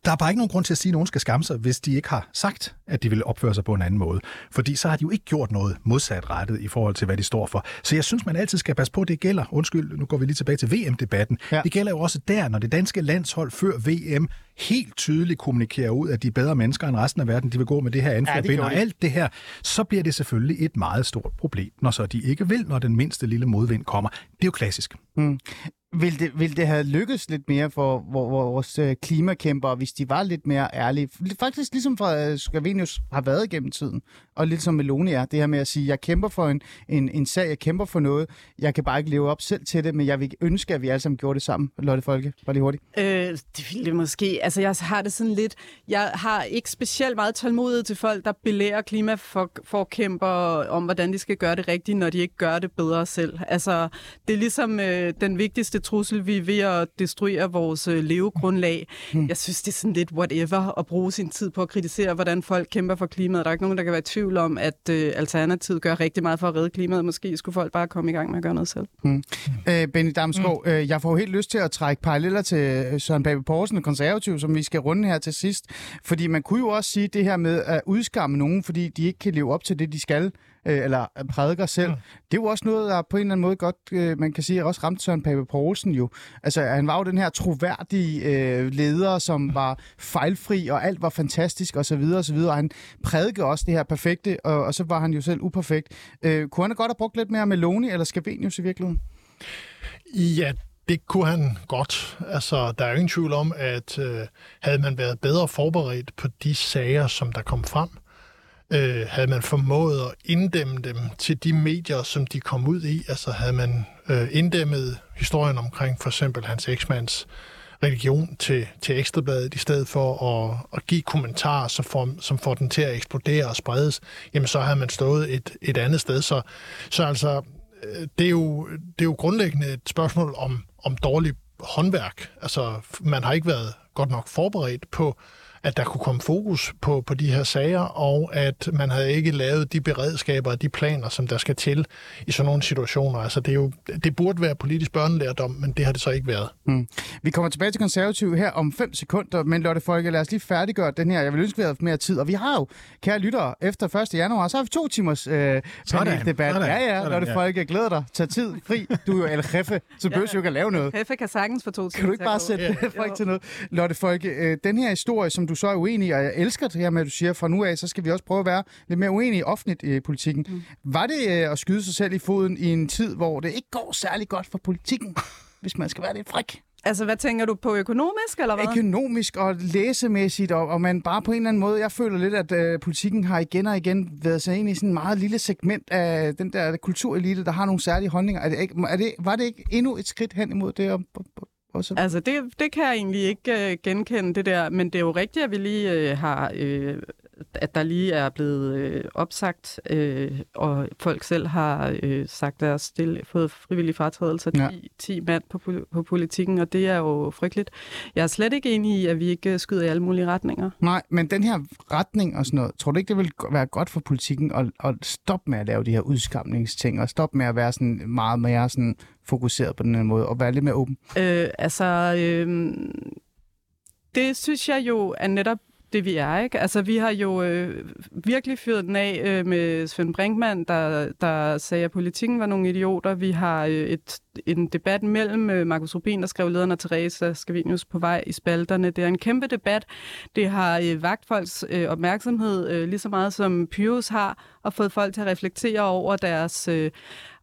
Der er bare ikke nogen grund til at sige, at nogen skal skamme sig, hvis de ikke har sagt, at de vil opføre sig på en anden måde. Fordi så har de jo ikke gjort noget modsatrettet i forhold til, hvad de står for. Så jeg synes, man altid skal passe på, det gælder. Undskyld, nu går vi lige tilbage til V M-debatten. Ja. Det gælder jo også der, når det danske landshold før V M helt tydeligt kommunikerer ud, at de er bedre mennesker end resten af verden. De vil gå med det her anfærd, ja, og alt det her. Så bliver det selvfølgelig et meget stort problem, når så de ikke vil, når den mindste lille modvind kommer. Det er jo klassisk. Mm. Vil det, vil det have lykkes lidt mere for vores klimakæmpere, hvis de var lidt mere ærlige? Faktisk ligesom fra Scavenius har været igennem tiden, og lidt som Meloni er, det her med at sige, jeg kæmper for en, en, en sag, jeg kæmper for noget, jeg kan bare ikke leve op selv til det, men jeg vil ønske, at vi alle sammen gjorde det sammen. Lotte Folke, bare lige hurtigt. Øh, det ville det måske. Altså, jeg har det sådan lidt, jeg har ikke specielt meget tålmodighed til folk, der belærer klimaforkæmpere om, hvordan de skal gøre det rigtigt, når de ikke gør det bedre selv. Altså, det er ligesom øh, den vigtigste trussel, vi er ved at destruere vores levegrundlag. Jeg synes, det er sådan lidt whatever at bruge sin tid på at kritisere, hvordan folk kæmper for klimaet. Der er ikke nogen, der kan være i tvivl om, at øh, Alternativet gør rigtig meget for at redde klimaet. Måske skulle folk bare komme i gang med at gøre noget selv. Mm. Øh, Benny Damsgaard, mm. øh, jeg får helt lyst til at trække paralleller til Søren Pape Poulsen og Konservativ, som vi skal runde her til sidst. Fordi man kunne jo også sige det her med at udskamme nogen, fordi de ikke kan leve op til det, de skal, eller prædiker selv. Ja. Det er jo også noget, der på en eller anden måde godt, øh, man kan sige, at også ramte Søren Pape Poulsen jo. Altså, han var jo den her troværdige øh, leder, som var fejlfri, og alt var fantastisk, og så videre, og så videre. Og han prædikede også det her perfekte, og, og så var han jo selv uperfekt. Øh, kunne han godt have brugt lidt mere Meloni eller Scavenius i virkeligheden? Ja, det kunne han godt. Altså, der er jo ingen tvivl om, at øh, havde man været bedre forberedt på de sager, som der kom frem, Øh, havde man formået at inddæmme dem til de medier, som de kom ud i? Altså havde man øh, inddæmmet historien omkring for eksempel hans eksmands religion til, til Ekstrabladet, i stedet for at, at give kommentarer, som får, som får den til at eksplodere og spredes, jamen så havde man stået et, et andet sted. Så, så altså, øh, det, er jo, det er jo grundlæggende et spørgsmål om, om dårligt håndværk. Altså, man har ikke været godt nok forberedt på at der kunne komme fokus på, på de her sager, og at man havde ikke lavet de beredskaber og de planer, som der skal til i sådan nogle situationer. Altså det, er jo, det burde være politisk børnelærdom, men det har det så ikke været. Mm. Vi kommer tilbage til Konservativ her om fem sekunder, men Lotte Folke, lad os lige færdiggøre den her. Jeg vil ønske, vi havde mere tid, og vi har jo, kære lyttere, efter første januar, så har vi to timers øh, paneldebat. Ja, ja, Lotte ja. Folke, glæder dig. Tag tid fri. Du er jo El Jefe, så ja, behøver du jo ikke lave noget. El Jefe kan sagtens for to timer. Kan du ikke bare sætte ja. folk til noget? Lotte Folke, øh, den her historie, som du så er uenig i, og jeg elsker det her med, at du siger, fra nu af, så skal vi også prøve at være lidt mere uenige offentligt i politikken. Mm. Var det øh, at skyde sig selv i foden i en tid, hvor det ikke går særlig godt for politikken, hvis man skal være lidt fræk? Altså, hvad tænker du på? Økonomisk, eller hvad? Økonomisk og læsemæssigt, og, og man bare på en eller anden måde, jeg føler lidt, at øh, politikken har igen og igen været sådan i sådan en meget lille segment af den der kulturelite, der har nogle særlige holdninger. Er det ikke, er det, var det ikke endnu et skridt hen imod det? Og, og, og så... Altså, det, det kan jeg egentlig ikke øh, genkende, det der, men det er jo rigtigt, at vi lige øh, har... Øh... at der lige er blevet øh, opsagt, øh, og folk selv har øh, sagt deres stille, fået frivillige fratrædelser, ja. ti mand på, på politikken, og det er jo frygteligt. Jeg er slet ikke enig i, at vi ikke skyder i alle mulige retninger. Nej, men den her retning og sådan noget, tror du ikke, det vil være godt for politikken at, at stoppe med at lave de her udskamningsting, og stoppe med at være sådan meget mere sådan fokuseret på den her måde, og være lidt mere åben? Øh, altså, øh, det synes jeg jo er netop det vi er, ikke? Altså, vi har jo øh, virkelig fyret den af øh, med Svend Brinkmann, der, der sagde, at politikken var nogle idioter. Vi har øh, et, en debat mellem øh, Markus Rubin, der skrev lederen, og Theresa Scavenius på vej i spalterne. Det er en kæmpe debat. Det har øh, vakt folks øh, opmærksomhed øh, lige så meget, som Pyrus har, og fået folk til at reflektere over deres... Øh,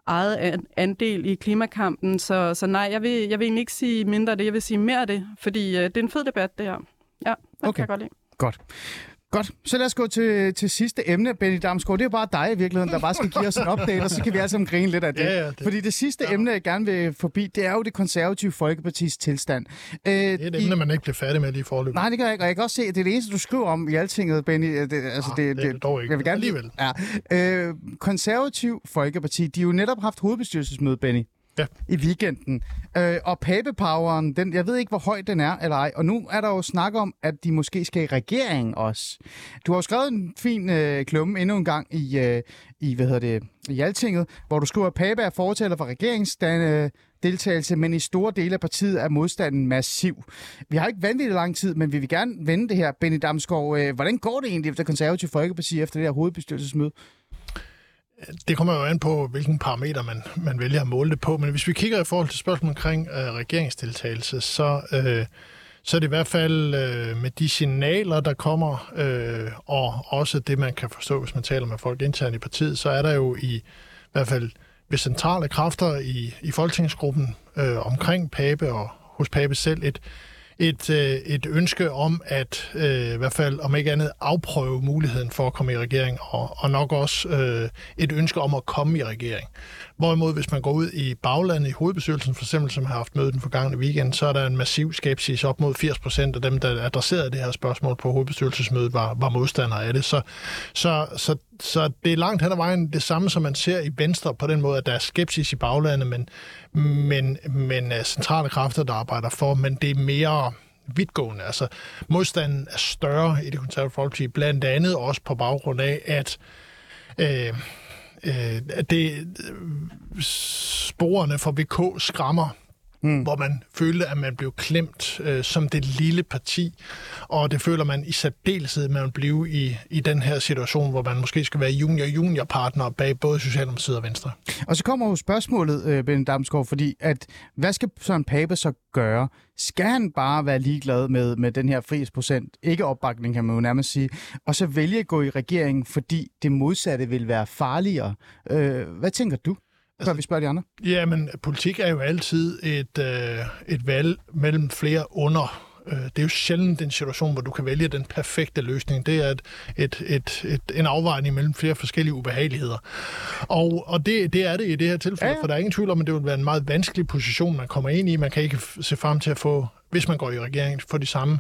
eget andel i klimakampen. Så, så nej, jeg vil, jeg vil egentlig ikke sige mindre af det, jeg vil sige mere af det, fordi øh, det er en fed debat, det her. Ja, det okay. kan jeg godt lide. Godt. Godt. Så lad os gå til, til sidste emne, Benny Damsgaard. Det er jo bare dig i virkeligheden, der bare skal give os en update, og så kan vi alle sammen grine lidt af det. Ja, ja, det. Fordi det sidste ja. emne, jeg gerne vil forbi, det er jo det konservative Folkepartis tilstand. Æ, det er et emne, i... man ikke bliver færdig med lige i forløbet. Nej, det gør jeg ikke. Og jeg kan også se, at det er det eneste, du skriver om i Altinget, Benny. Det, altså, ah, det, det er det dog ikke. Jeg vil gerne... Alligevel. Ja. Æ, konservativ Folkeparti, de har jo netop haft hovedbestyrelsesmøde, Benny. Ja. I weekenden. Øh, og papepoweren, den, jeg ved ikke, hvor høj den er, eller ej. Og nu er der jo snak om, at de måske skal i regering også. Du har jo skrevet en fin øh, klumme endnu en gang i, øh, i, hvad hedder det, i Altinget, hvor du skriver, at Pape er foretaler for regeringsdeltagelse, men i store dele af partiet er modstanden massiv. Vi har ikke ventet i lang tid, men vi vil gerne vende det her, Benny Damsgaard. Øh, hvordan går det egentlig efter Konservative Folkeparti efter det her hovedbestyrelsesmøde? Det kommer jo an på, hvilken parameter man, man vælger at måle det på. Men hvis vi kigger i forhold til spørgsmålet omkring øh, regeringsdeltagelse, så, øh, så er det i hvert fald øh, med de signaler, der kommer, øh, og også det, man kan forstå, hvis man taler med folk internt i partiet, så er der jo i, i hvert fald ved centrale kræfter i, i folketingsgruppen øh, omkring Pape og hos Pape selv et, et, øh, et ønske om at øh, i hvert fald, om ikke andet, afprøve muligheden for at komme i regering, og, og nok også øh, et ønske om at komme i regering. Hvorimod, hvis man går ud i baglandet i hovedbestyrelsen, for eksempel, som har haft møde den forgangne weekend, så er der en massiv skepsis. Op mod firs procent af dem, der adresserede det her spørgsmål på hovedbestyrelsesmødet, var, var modstandere af det. Så, så, så, så det er langt hen ad vejen det samme, som man ser i Venstre, på den måde, at der er skepsis i baglandet, men, men, men centrale kræfter, der arbejder for, men det er mere vidtgående. Altså, modstanden er større i det konservative Folkeparti, blandt andet også på baggrund af, at øh, Øh, det, sporene fra V K skræmmer, mm. hvor man følte, at man blev klemt øh, som det lille parti, og det føler man i særdeleshed, man bliver i, i den her situation, hvor man måske skal være junior-junior-partner bag både Socialdemokratiet og Venstre. Og så kommer jo spørgsmålet, øh, Benny Damsgaard, fordi at, hvad skal Søren Pape så gøre? Skal han bare være ligeglad med, med den her frihedsprocent? Ikke opbakning, kan man jo nærmest sige. Og så vælge at gå i regeringen, fordi det modsatte vil være farligere. Øh, hvad tænker du? Altså, vi spørger de andre. Jamen, politik er jo altid et, øh, et valg mellem flere under. Det er jo sjældent en situation, hvor du kan vælge den perfekte løsning. Det er et, et, et, et, en afvejning mellem flere forskellige ubehageligheder. Og, og det, det er det i det her tilfælde, ja, ja. for der er ingen tvivl om, at det vil være en meget vanskelig position, man kommer ind i. Man kan ikke se frem til at få hvis man går i regeringen, får de samme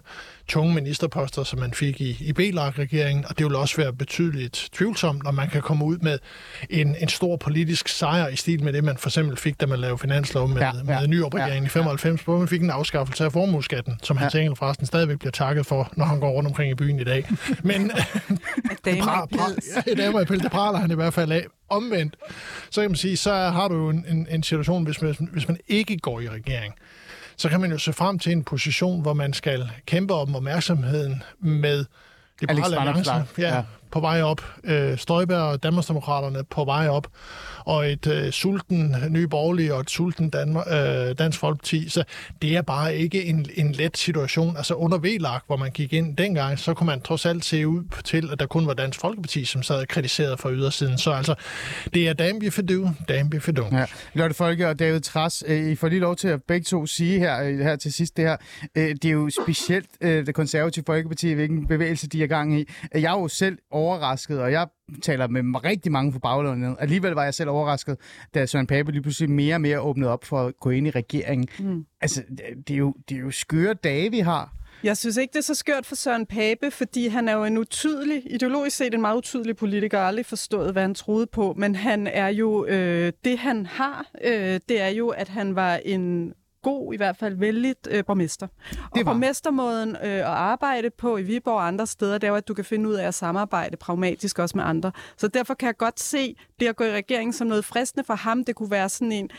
tunge ministerposter, som man fik i, i B L A G-regeringen, og det vil også være betydeligt tvivlsomt, når man kan komme ud med en, en stor politisk sejr i stil med det, man for eksempel fik, da man lavede finanslov med, ja, ja, med Nyrup-regeringen ja, i femoghalvfems, hvor man fik en afskaffelse af formueskatten, som ja. Hans Engel forresten stadigvæk bliver takket for, når han går rundt omkring i byen i dag. Men det praler han i hvert fald af. Omvendt, så kan man sige, så har du jo en, en, en situation, hvis man, hvis man ikke går i regering, så kan man jo se frem til en position, hvor man skal kæmpe om opmærksomheden med Liberale Alliance ja, ja. på vej op, øh, Støjberg og Danmarksdemokraterne på vej op, og et øh, sulten Nye Borgerlige og et sulten Danmark, øh, Dansk Folkeparti, så det er bare ikke en, en let situation. Altså under V L A G, hvor man gik ind dengang, så kunne man trods alt se ud til, at der kun var Dansk Folkeparti, som sad kritiseret fra ydersiden. Så altså, det er dambi for du, dambi for dunk. Ja. Lotte Folke og David Trads, øh, I får lige lov til at begge to sige her, øh, her til sidst det her. Øh, det er jo specielt øh, det konservative Folkeparti, hvilken bevægelse de er gang i. Jeg er jo selv overrasket, og jeg taler med rigtig mange fra baglandet. Alligevel var jeg selv overrasket, da Søren Pape lige pludselig mere og mere åbnede op for at gå ind i regeringen. Mm. Altså, det er, jo, det er jo skøre dage, vi har. Jeg synes ikke, det er så skørt for Søren Pape, fordi han er jo en utydelig, ideologisk set en meget utydelig politiker, aldrig forstået, hvad han troede på, men han er jo, øh, det han har, øh, det er jo, at han var en god, i hvert fald vældigt øh, borgmester. Og borgmestermåden øh, at arbejde på i Viborg og andre steder, det er jo, at du kan finde ud af at samarbejde pragmatisk også med andre. Så derfor kan jeg godt se det at gå i regeringen som noget fristende for ham. Det kunne være sådan en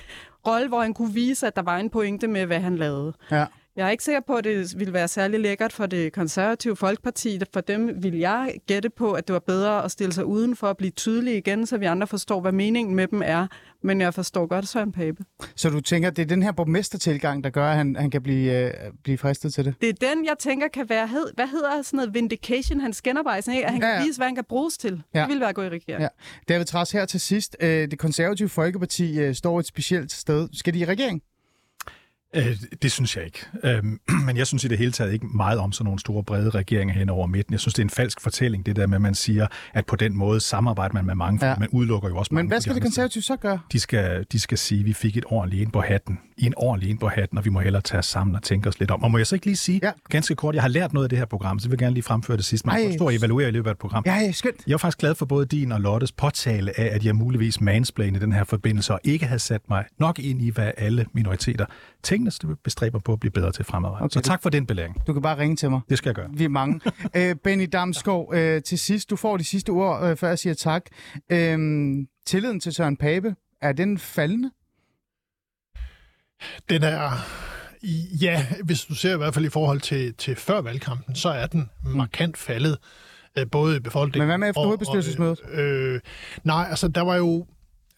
rolle, hvor han kunne vise, at der var en pointe med, hvad han lavede. Ja. Jeg er ikke sikker på, at det ville være særlig lækkert for det konservative Folkeparti. For dem vil jeg gætte på, at det var bedre at stille sig uden for at blive tydelige igen, så vi andre forstår, hvad meningen med dem er. Men jeg forstår godt Søren Pape. Så du tænker, det er den her borgmestertilgang, der gør, at han, han kan blive, øh, blive fristet til det? Det er den, jeg tænker kan være, hed, hvad hedder sådan noget vindication, hans genarbejdsning, ikke? At han ja, ja. kan vise, hvad han kan bruges til. Ja. Det vil være at gå i regering. Ja. David Trads her til sidst. Øh, det konservative Folkeparti øh, står et specielt sted. Skal de i regering? Det synes jeg ikke. Men jeg synes i det hele taget ikke meget om sådan nogle store, brede regeringer hen over midten. Jeg synes, det er en falsk fortælling, det der med, at man siger, at på den måde samarbejder man med mange, ja. Man udelukker jo også mange. Men hvad skal det konservative så gøre? De skal, de skal sige, at vi fik et ordentligt ind på hatten. I en ordentlig ind på hatten, og vi må hellere tage os sammen og tænke os lidt om. Og må jeg så ikke lige sige, ja. ganske kort, jeg har lært noget af det her program, så jeg vil gerne lige fremføre det sidste. Man Ej, får stor evaluere i løbet af et program. Ej, skønt. Jeg er faktisk glad for både din og Lottes påtale af, at jeg muligvis mansplainede i den her forbindelse, og ikke havde sat mig nok ind i, hvad alle minoriteter tænker. Du bestræber på at blive bedre til fremadrettet. Okay, så tak for den belæring. Du kan bare ringe til mig. Det skal jeg gøre. Vi er mange. Æ, Benny Damsgaard, øh, til sidst. Du får de sidste ord, øh, før jeg siger tak. Æm, tilliden til Søren Pape, er den faldende? Den er... Ja, hvis du ser i hvert fald i forhold til, til før valgkampen, så er den markant faldet. Øh, både i befolkningen... Men hvad med efter hovedbestyrelsesmødet? Øh, øh, nej, altså der var jo...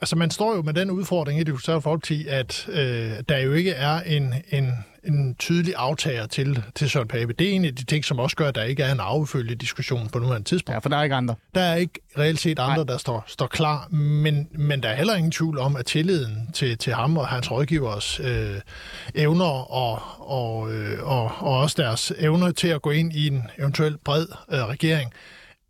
Altså, man står jo med den udfordring i det konservative Folkeparti, at øh, der jo ikke er en, en, en tydelig aftager til, til Søren Pape. Det er en af de ting, som også gør, at der ikke er en arvefølge diskussion på nuværende tidspunkt. Ja, for der er ikke andre. Der er ikke reelt set andre, Nej. der står, står klar, men, men der er heller ingen tvivl om, at tilliden til, til ham og hans rådgivers øh, evner og, og, øh, og, og også deres evner til at gå ind i en eventuel bred øh, regering,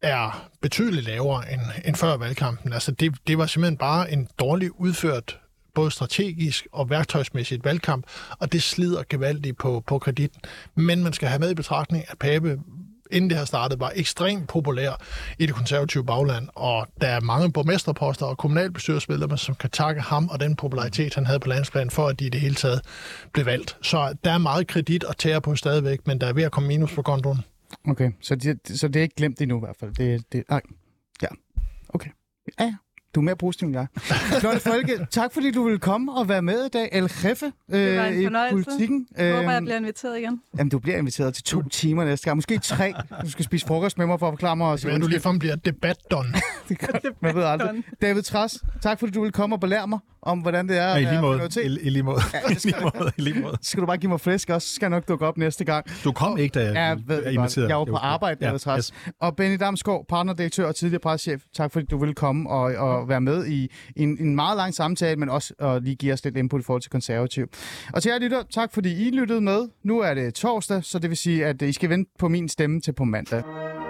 er betydeligt lavere end, end før valgkampen. Altså det, det var simpelthen bare en dårligt udført, både strategisk og værktøjsmæssigt valgkamp, og det slider gevaldigt på, på kreditten. Men man skal have med i betragtning, at Pape, inden det her startede, var ekstremt populær i det konservative bagland, og der er mange borgmesterposter og kommunalbestyrelsesmedlemmer, som kan takke ham og den popularitet, han havde på landsplan, for at de i det hele taget blev valgt. Så der er meget kredit at tære på stadigvæk, men der er ved at komme minus på kontoen. Okay, så det, så det er ikke glemt endnu i hvert fald. Det, det, nej, ja, okay. Ja, ja. Du er mere positiv end jeg. Lotte Folke, tak fordi du ville komme og være med i dag. El Jefe øh, i Politikken. Jeg håber, jeg bliver inviteret igen. Jamen, du bliver inviteret til to timer næste gang. Måske tre. Du skal spise frokost med mig for at forklare mig. Også. Men du ligefrem bliver debatdon. Det er godt. Man ved aldrig. David Trads, tak fordi du ville komme og belære mig om, hvordan det er. I lige måde. I lige måde. I lige måde. Skal du bare give mig flæsk også, så skal jeg nok dukke op næste gang. Du kom ikke, da jeg inviterede. Jeg var på arbejde, David Trads. Og Benny Damsgaard, partnerdirektør og tidligere pressechef, tak fordi du ville komme og at være med i en, en meget lang samtale, men også at lige give os lidt input i forhold til konservativ. Og til jer lytter, tak fordi I lyttede med. Nu er det torsdag, så det vil sige, at I skal vente på min stemme til på mandag.